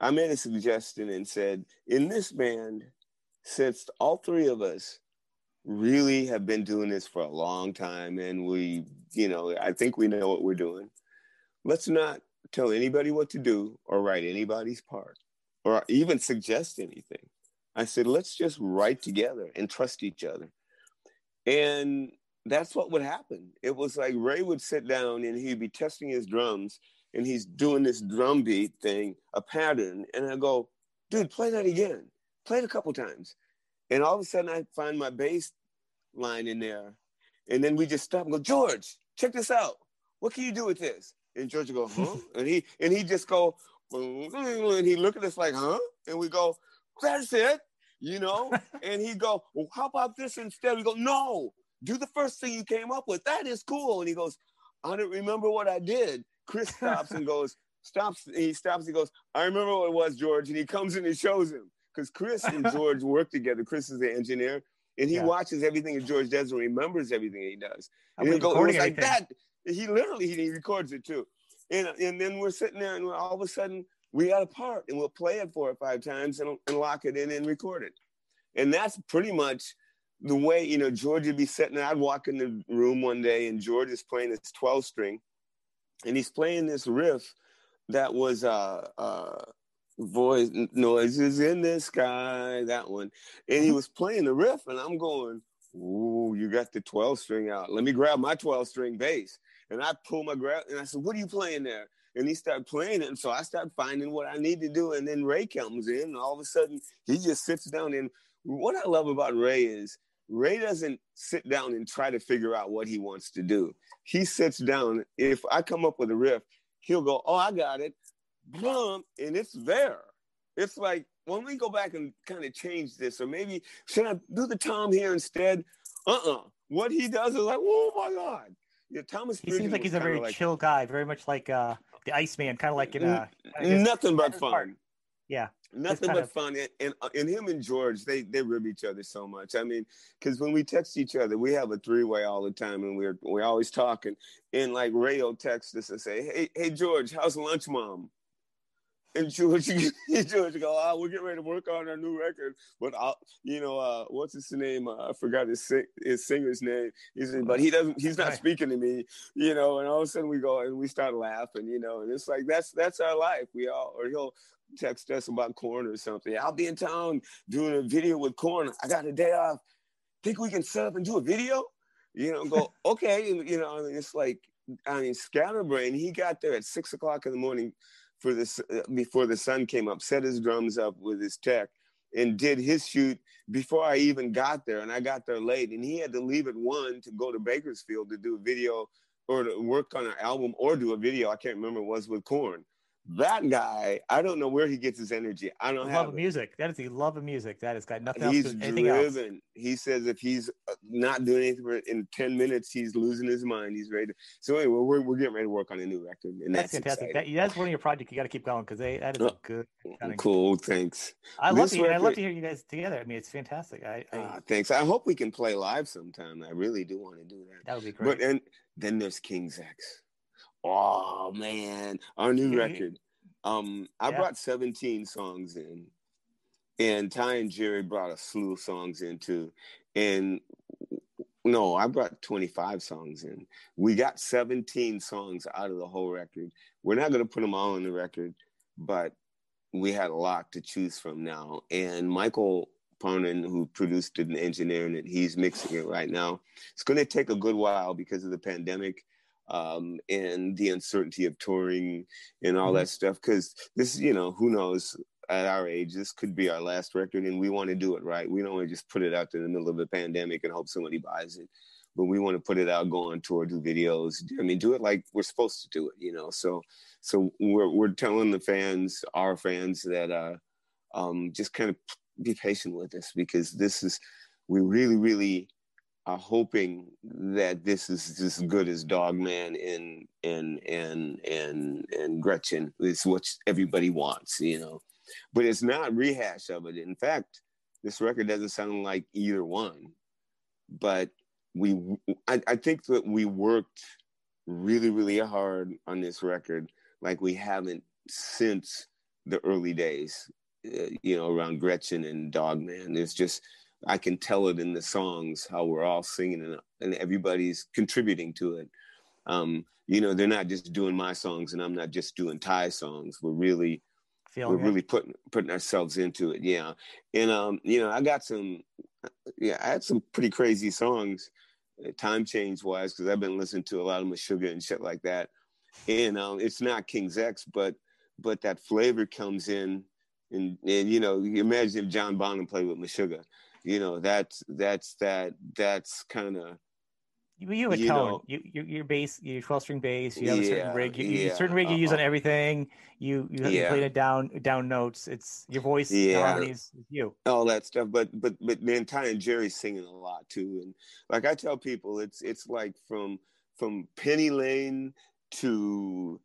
I made a suggestion and said, in this band, since all three of us really have been doing this for a long time, and we, you know, I think we know what we're doing. Let's not tell anybody what to do or write anybody's part or even suggest anything. I said, let's just write together and trust each other. And that's what would happen. It was like Ray would sit down and he'd be testing his drums and he's doing this drum beat thing, a pattern. And I go, dude, play that again. Play it a couple times. And all of a sudden I find my bass line in there. And then we just stop and go, George, check this out. What can you do with this? And George would go, huh? and he and he just go, and he'd look at us like, huh? And we go, that's it, you know? And he'd go, well, how about this instead? We go, no, do the first thing you came up with. That is cool. And he goes, I don't remember what I did. Chris stops and goes, stops. He stops. He goes, I remember what it was, George. And he comes in and shows him. Because Chris and George work together. Chris is the engineer. And he yeah. watches everything that George does and remembers everything he does. And he goes, it was like that. He literally, he records it too. And, and then we're sitting there and all of a sudden, we got a part, and we'll play it four or five times and, and lock it in and record it. And that's pretty much the way, you know, George would be sitting there. I'd walk in the room one day and George is playing his twelve string and he's playing this riff that was uh, uh, voice noises in the sky, that one. And he was playing the riff and I'm going, ooh, you got the twelve string out. Let me grab my twelve string bass. And I pull my grab and I said, what are you playing there? And he started playing it. And so I started finding what I need to do. And then Ray comes in and all of a sudden he just sits down. And what I love about Ray is Ray doesn't sit down and try to figure out what he wants to do. He sits down. If I come up with a riff, he'll go, oh, I got it. Boom. And it's there. It's like, well, let me go back and kind of change this. Or maybe should I do the tom here instead? Uh-uh. What he does is like, oh my God. Yeah, Thomas he Bridges seems like he's a very like, chill guy, very much like uh, the Iceman, kind of like in uh, n- nothing but fun. Part. Yeah, nothing but of... fun. And, and and him and George, they they rib each other so much. I mean, because when we text each other, we have a three way all the time, and we're we're always talking. And like Ray will text us and say, "Hey, hey, George, how's lunch, Mom?" And George, George go, oh, we're getting ready to work on our new record. But, I'll, you know, uh, what's his name? Uh, I forgot his, sing- his singer's name. He said, but he doesn't, he's not speaking to me, you know, and all of a sudden we go and we start laughing, you know, and it's like, that's, that's our life. We all, or he'll text us about corn or something. I'll be in town doing a video with corn. I got a day off. Think we can set up and do a video? You know, go, okay. You know, and it's like, I mean, Scatterbrain, he got there at six o'clock in the morning. For this, uh, before the sun came up, set his drums up with his tech and did his shoot before I even got there. And I got there late and he had to leave at one to go to Bakersfield to do a video or to work on an album or do a video. I can't remember, it was with Korn. That guy, I don't know where he gets his energy. I don't have love of music. That is the love of music. That has got nothing else to do with anything else. He's driven. He says if he's not doing anything for, in ten minutes, he's losing his mind. He's ready. To, so anyway, we're we're getting ready to work on a new record, and that's, that's fantastic. That, that's one of your projects. You got to keep going because that is oh, a good. Kind of cool. Good. Thanks. I love to. I love to hear you guys together. I mean, it's fantastic. I, I uh, thanks. I hope we can play live sometime. I really do want to do that. That would be great. But and then there's King's X. Oh man, our new record. Um, I yeah. brought seventeen songs in, and Ty and Jerry brought a slew of songs in too. And no, I brought twenty-five songs in. We got seventeen songs out of the whole record. We're not going to put them all on the record, but we had a lot to choose from now. And Michael Parnan, who produced it and engineered it, he's mixing it right now. It's going to take a good while because of the pandemic. Um, and the uncertainty of touring and all mm-hmm. that stuff. Because this, you know, who knows at our age, this could be our last record and we want to do it right. We don't want to just put it out in the middle of a pandemic and hope somebody buys it. But we want to put it out, go on tour, do videos. I mean, do it like we're supposed to do it, you know. So so we're we're telling the fans, our fans, that uh, um, just kind of be patient with us because this is, we really, really... are hoping that this is as good as Dog Man and and and and and Gretchen. It's what everybody wants, you know. But it's not rehash of it. In fact, this record doesn't sound like either one. But we, I, I think that we worked really, really hard on this record, like we haven't since the early days, uh, you know, around Gretchen and Dog Man. It's just. I can tell it in the songs, how we're all singing and, and everybody's contributing to it. Um, you know, they're not just doing my songs and I'm not just doing Thai songs. We're really, Feeling we're it. really putting, putting ourselves into it. Yeah. And, um, you know, I got some, yeah, I had some pretty crazy songs uh, time change wise, cause I've been listening to a lot of Meshuggah and shit like that. And, um, it's not King's X, but, but that flavor comes in and, and, you know, you imagine if John Bonham played with Meshuggah. You know, that's, that's, that, that's kind of, you, you have a you tone, know, you, you, your bass, your twelve string bass, you have yeah, a certain rig, you, yeah, a certain rig you uh-huh. use on everything. You, you have yeah. played it down, down notes. It's your voice. Yeah. Is you. All that stuff. But, but, but man, Ty and Jerry's singing a lot too. And like, I tell people it's, it's like from, from Penny Lane to,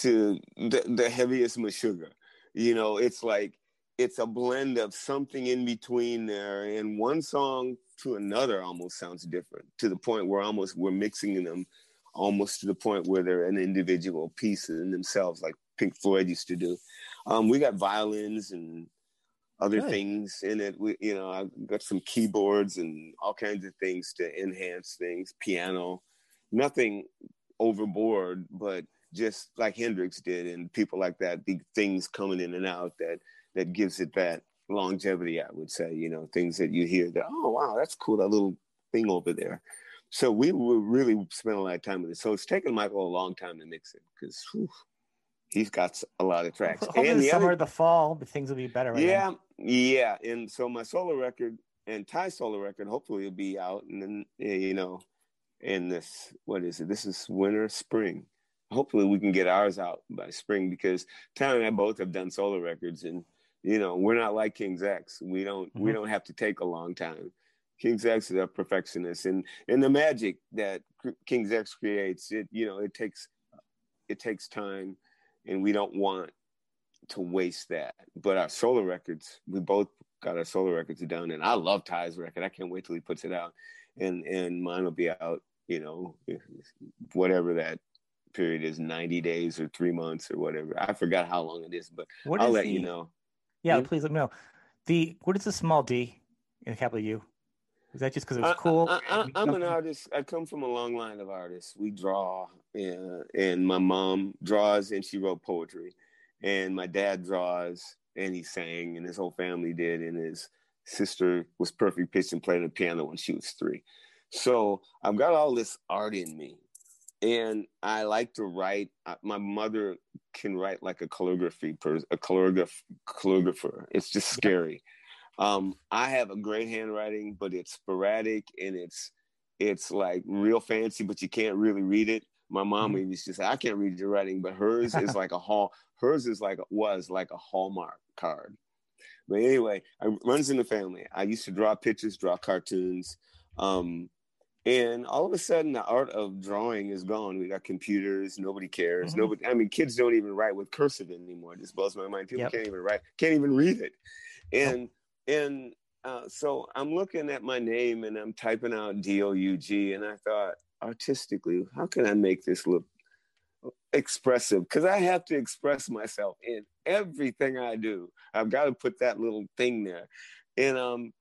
to the, the heaviest Meshuggah, you know, it's like, it's a blend of something in between there, and one song to another almost sounds different to the point where almost we're mixing them almost to the point where they're an individual piece in themselves, like Pink Floyd used to do. Um, we got violins and other Good. Things in it. We, you know, I got some keyboards and all kinds of things to enhance things, piano, nothing overboard, but just like Hendrix did and people like that, the things coming in and out that, that gives it that longevity, I would say, you know, things that you hear that, oh, wow, that's cool, that little thing over there. So we were really spent a lot of time with it. So it's taken Michael a long time to mix it because he's got a lot of tracks. Hopefully and the summer, other, the fall, the things will be better. Right yeah, now. yeah. And so my solo record and Ty's solo record hopefully will be out, and then you know, in this what is it? This is winter, spring. Hopefully we can get ours out by spring because Ty and I both have done solo records, and you know we're not like King's X. We don't mm-hmm. we don't have to take a long time. King's X is a perfectionist, and, and the magic that King's X creates, it you know, it takes it takes time, and we don't want to waste that. But our solo records, we both got our solo records done, and I love Ty's record. I can't wait till he puts it out, and and mine will be out, you know, whatever that period is, ninety days or three months or whatever. I forgot how long it is, but what I'll is let the, you know. Yeah, hmm? Please let me know. The what is the small D in capital U? Is that just because it was cool? I, I, I, I'm an artist. I come from a long line of artists. We draw, and, and my mom draws, and she wrote poetry. And my dad draws, and he sang, and his whole family did. And his sister was perfect pitch and played the piano when she was three. So I've got all this art in me, and I like to write. My mother can write like a calligraphy, per, a calligraph, calligrapher. It's just scary. Yeah. Um, I have a great handwriting, but it's sporadic and it's it's like real fancy, but you can't really read it. My mom mm-hmm. used to say, "I can't read your writing," but hers is like a hall. Hers is like was like a Hallmark card. But anyway, it runs in the family. I used to draw pictures, draw cartoons, um, and all of a sudden, the art of drawing is gone. We got computers. Nobody cares. Mm-hmm. Nobody. I mean, kids don't even write with cursive anymore. It just blows my mind. People yep. can't even write. Can't even read it, and. Yep. And uh, so I'm looking at my name and I'm typing out D O U G. And I thought, artistically, how can I make this look expressive? Because I have to express myself in everything I do. I've got to put that little thing there. And um,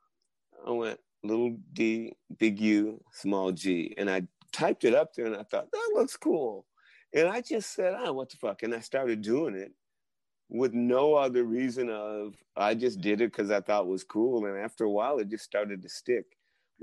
I went little D, big U, small G. And I typed it up there and I thought, that looks cool. And I just said, ah, what the fuck? And I started doing it. With no other reason of, I just did it because I thought it was cool, and after a while, it just started to stick,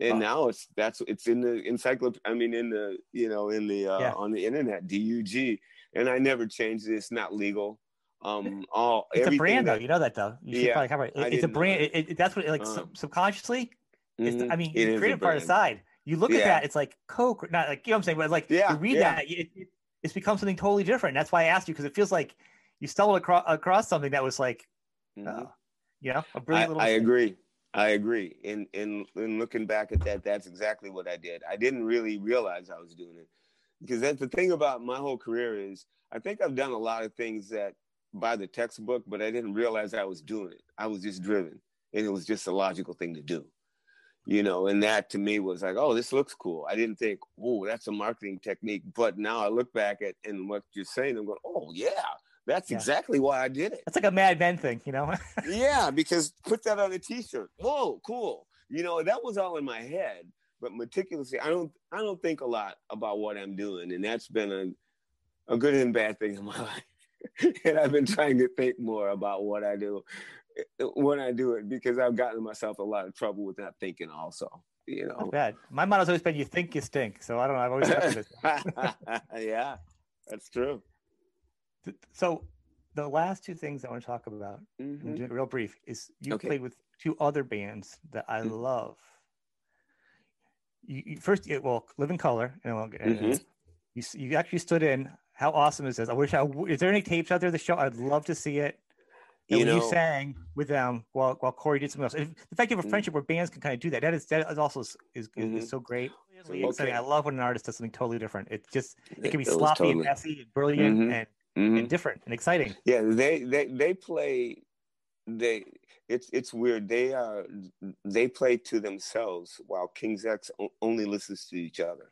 and oh. now it's that's it's in the encyclopedia. I mean, in the you know, in the uh, yeah. on the internet, D U G, and I never changed it. It's not legal. Um, all it's a brand that, though, you know that though. You should yeah, probably it. It, it's a brand. It, it, that's what it, like um, subconsciously. It's, mm-hmm, I mean, the creative part aside, you look yeah. at that. It's like Coke, not like you know what I'm saying, but like yeah, you read yeah. that, it, it, it's become something totally different. That's why I asked you because it feels like. You stumbled across, across something that was like, mm-hmm. uh, you know, a brilliant I, little. I thing. agree. I agree. And in, in, in looking back at that, that's exactly what I did. I didn't really realize I was doing it because that's the thing about my whole career is I think I've done a lot of things that by the textbook, but I didn't realize I was doing it. I was just driven, and it was just a logical thing to do, you know. And that to me was like, oh, this looks cool. I didn't think, oh, that's a marketing technique. But now I look back at and what you're saying, I'm going, oh yeah. That's yeah. exactly why I did it. That's like a Mad Men thing, you know? yeah, because put that on a T-shirt. Whoa, cool. You know, that was all in my head. But meticulously, I don't I don't think a lot about what I'm doing. And that's been a, a good and bad thing in my life. And I've been trying to think more about what I do when I do it because I've gotten myself a lot of trouble with not thinking also. You know? Not bad. My motto's always been, you think you stink. So I don't know. I've always had this. Yeah, that's true. So the last two things I want to talk about, mm-hmm. real brief, is you okay. played with two other bands that I mm-hmm. love. You, you first, it, well, Live in Color. And we'll, mm-hmm. uh, you you actually stood in. How awesome is this? I wish I, is there any tapes out there of the show? I'd love to see it. And you, know, you sang with them while, while Corey did something else. If, the fact you have a friendship mm-hmm. where bands can kind of do that, that is, that is also is, is, mm-hmm. is so great. So, okay. I love when an artist does something totally different. It just, it can be sloppy totally... and messy and brilliant mm-hmm. and Mm-hmm. and different and exciting. Yeah, they they they play. They it's it's weird. They are they play to themselves while King's X only listens to each other,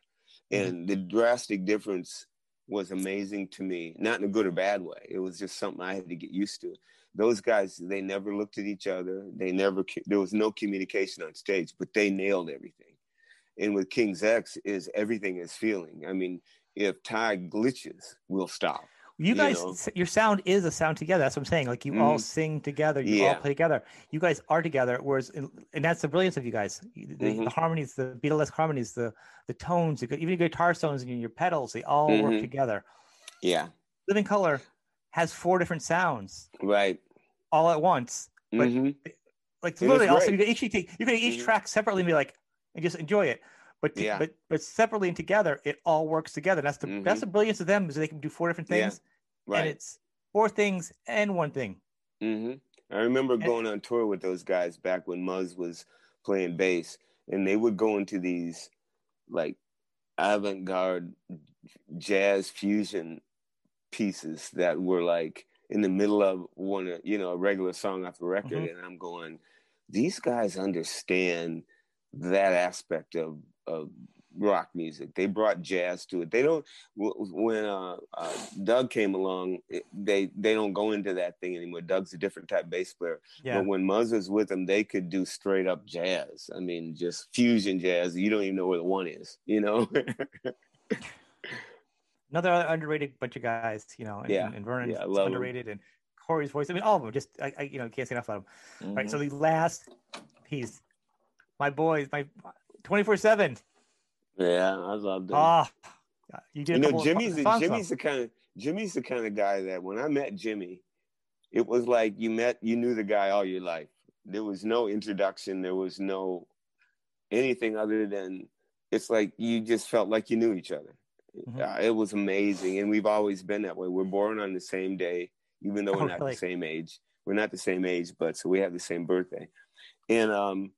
and mm-hmm. the drastic difference was amazing to me. Not in a good or bad way. It was just something I had to get used to. those guys, they never looked at each other. They never, there was no communication on stage, but they nailed everything. And with King's X is everything is feeling. I mean, if Ty glitches, we'll stop. You guys, you know? Your sound is a sound together. That's what I'm saying. Like, you mm. all sing together. You yeah. all play together. You guys are together. Whereas, and that's the brilliance of you guys. The, mm-hmm. the harmonies, the Beatlesque harmonies, the the tones, the, even your guitar tones and your pedals, they all mm-hmm. work together. Yeah. Living Color has four different sounds. Right. All at once. But mm-hmm. like literally, also you can each take, you can each mm-hmm. track separately and be like, and just enjoy it. But, yeah. but but separately and together, it all works together. That's the mm-hmm. that's the brilliance of them, is they can do four different things, yeah. right. and it's four things and one thing. Mm-hmm. I remember and going on tour with those guys back when Muzz was playing bass, and they would go into these like avant-garde jazz fusion pieces that were like in the middle of one, you know, a regular song off the record, mm-hmm. and I'm going, these guys understand that aspect of of rock music. They brought jazz to it. They don't, when uh, uh Doug came along, they they don't go into that thing anymore. Doug's a different type bass player, yeah. but when Muzz was with them, they could do straight up jazz. I mean, just fusion jazz. You don't even know where the one is, you know. Another underrated bunch of guys, you know. And, yeah. and Vernon's yeah, underrated them. And Corey's voice, I mean, all of them, just I, I you know, can't say enough about them. Mm-hmm. Right, so the last piece, my boys, my twenty-four seven. Yeah, I love that. Ah, oh, you did. You know, Jimmy's the, Jimmy's the kind of Jimmy's the kind of guy that when I met Jimmy, it was like you met, you knew the guy all your life. There was no introduction. There was no anything other than it's like you just felt like you knew each other. Mm-hmm. Uh, it was amazing, and we've always been that way. We're born on the same day, even though we're oh, not really. the same age. We're not the same age, but so we have the same birthday, and um.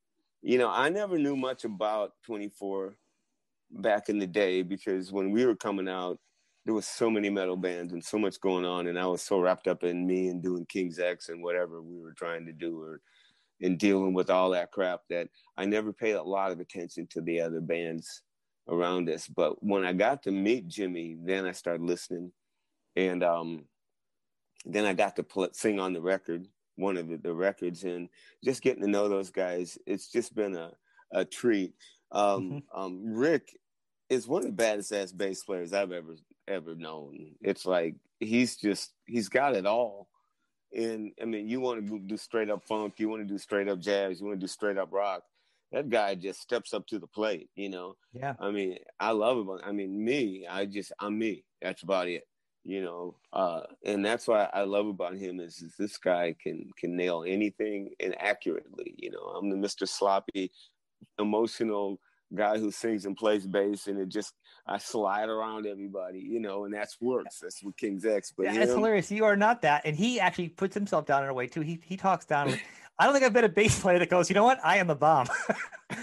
You know, I never knew much about twenty-four back in the day, because when we were coming out, there was so many metal bands and so much going on, and I was so wrapped up in me and doing King's X and whatever we were trying to do, or and dealing with all that crap, that I never paid a lot of attention to the other bands around us. But when I got to meet Jimmy, then I started listening, and um, then I got to pl- sing on the record. One of the, the records, and just getting to know those guys, it's just been a, a treat. Um, mm-hmm. um, Rick is one of the baddest ass bass players I've ever, ever known. It's like, he's just, he's got it all. And I mean, you want to do straight up funk, you want to do straight up jazz, you want to do straight up rock. That guy just steps up to the plate, you know? Yeah. I mean, I love him. I mean, me, I just, I'm me. That's about it. You know, uh, and that's what I love about him is, is this guy can can nail anything and accurately. You know, I'm the Mister Sloppy, emotional guy who sings and plays bass, and it just I slide around everybody. You know, and that's works. That's what King's X. But yeah, him, it's hilarious. You are not that, and he actually puts himself down in a way too. He he talks down. With, I don't think I've been a bass player that goes, you know what? I am the bomb.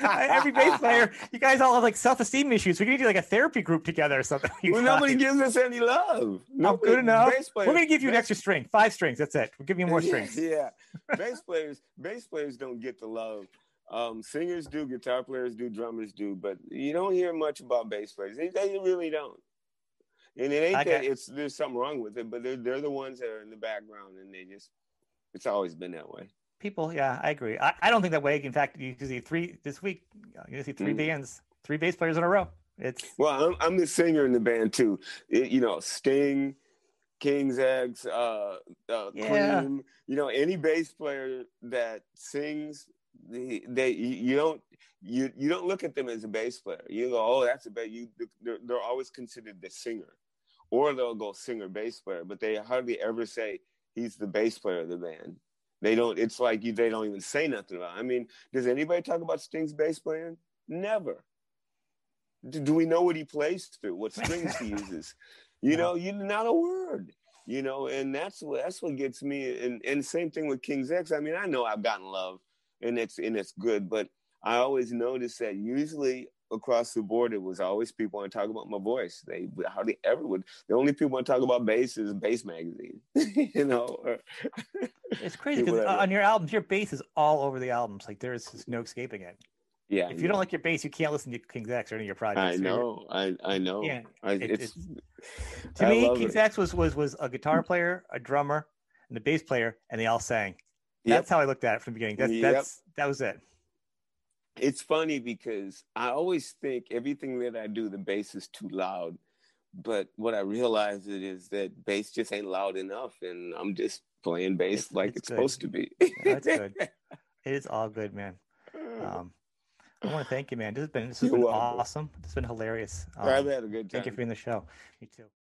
Every bass player, you guys all have like self-esteem issues. We need to do like a therapy group together or something. Well, guys. Nobody gives us any love. Nobody, I'm good enough. We're going to give you an extra string, five strings. That's it. We'll give you more yeah, strings. Yeah. bass players, bass players don't get the love. Um, singers do, guitar players do, drummers do, but you don't hear much about bass players. They, they really don't. And it ain't okay. that it's there's something wrong with it, but they're they're the ones that are in the background, and they just it's always been that way. People, yeah, I agree. I, I don't think that way. In fact, you can see three this week. You see three mm. bands, three bass players in a row. It's well, I'm, I'm the singer in the band too. It, you know, Sting, King's X, uh, uh, yeah. Cream. You know, any bass player that sings, they, they you don't you you don't look at them as a bass player. You go, oh, that's a bass. You they're, they're always considered the singer, or they'll go singer bass player, but they hardly ever say he's the bass player of the band. They don't, it's like you, they don't even say nothing about it. I mean, does anybody talk about Sting's bass playing? Never. Do, do we know what he plays through? What strings he uses? You know, you not a word, you know, and that's what, that's what gets me. And, and same thing with King's X. I mean, I know I've gotten love and it's, and it's good, but I always notice that usually across the board, it was always people want to talk about my voice. They hardly ever would. The only people want to talk about bass is Bass Magazine. You know, it's crazy because on your albums, your bass is all over the albums. Like there's just no escaping it. Yeah. If you yeah. don't like your bass, you can't listen to King's X or any of your projects. I know. I, I know. Yeah, I, it's, it's, to I me, King's it. X was was was a guitar player, a drummer, and the bass player, and they all sang. That's yep. how I looked at it from the beginning. That's, yep. that's that was it. It's funny because I always think everything that I do, the bass is too loud. But what I realized is that bass just ain't loud enough, and I'm just playing bass it's, like it's, it's supposed to be. Yeah, that's good. It is all good, man. Um, I want to thank you, man. This has been, this has been awesome. It's been hilarious. Um, I've had a good time. Thank you for being the show. Me too.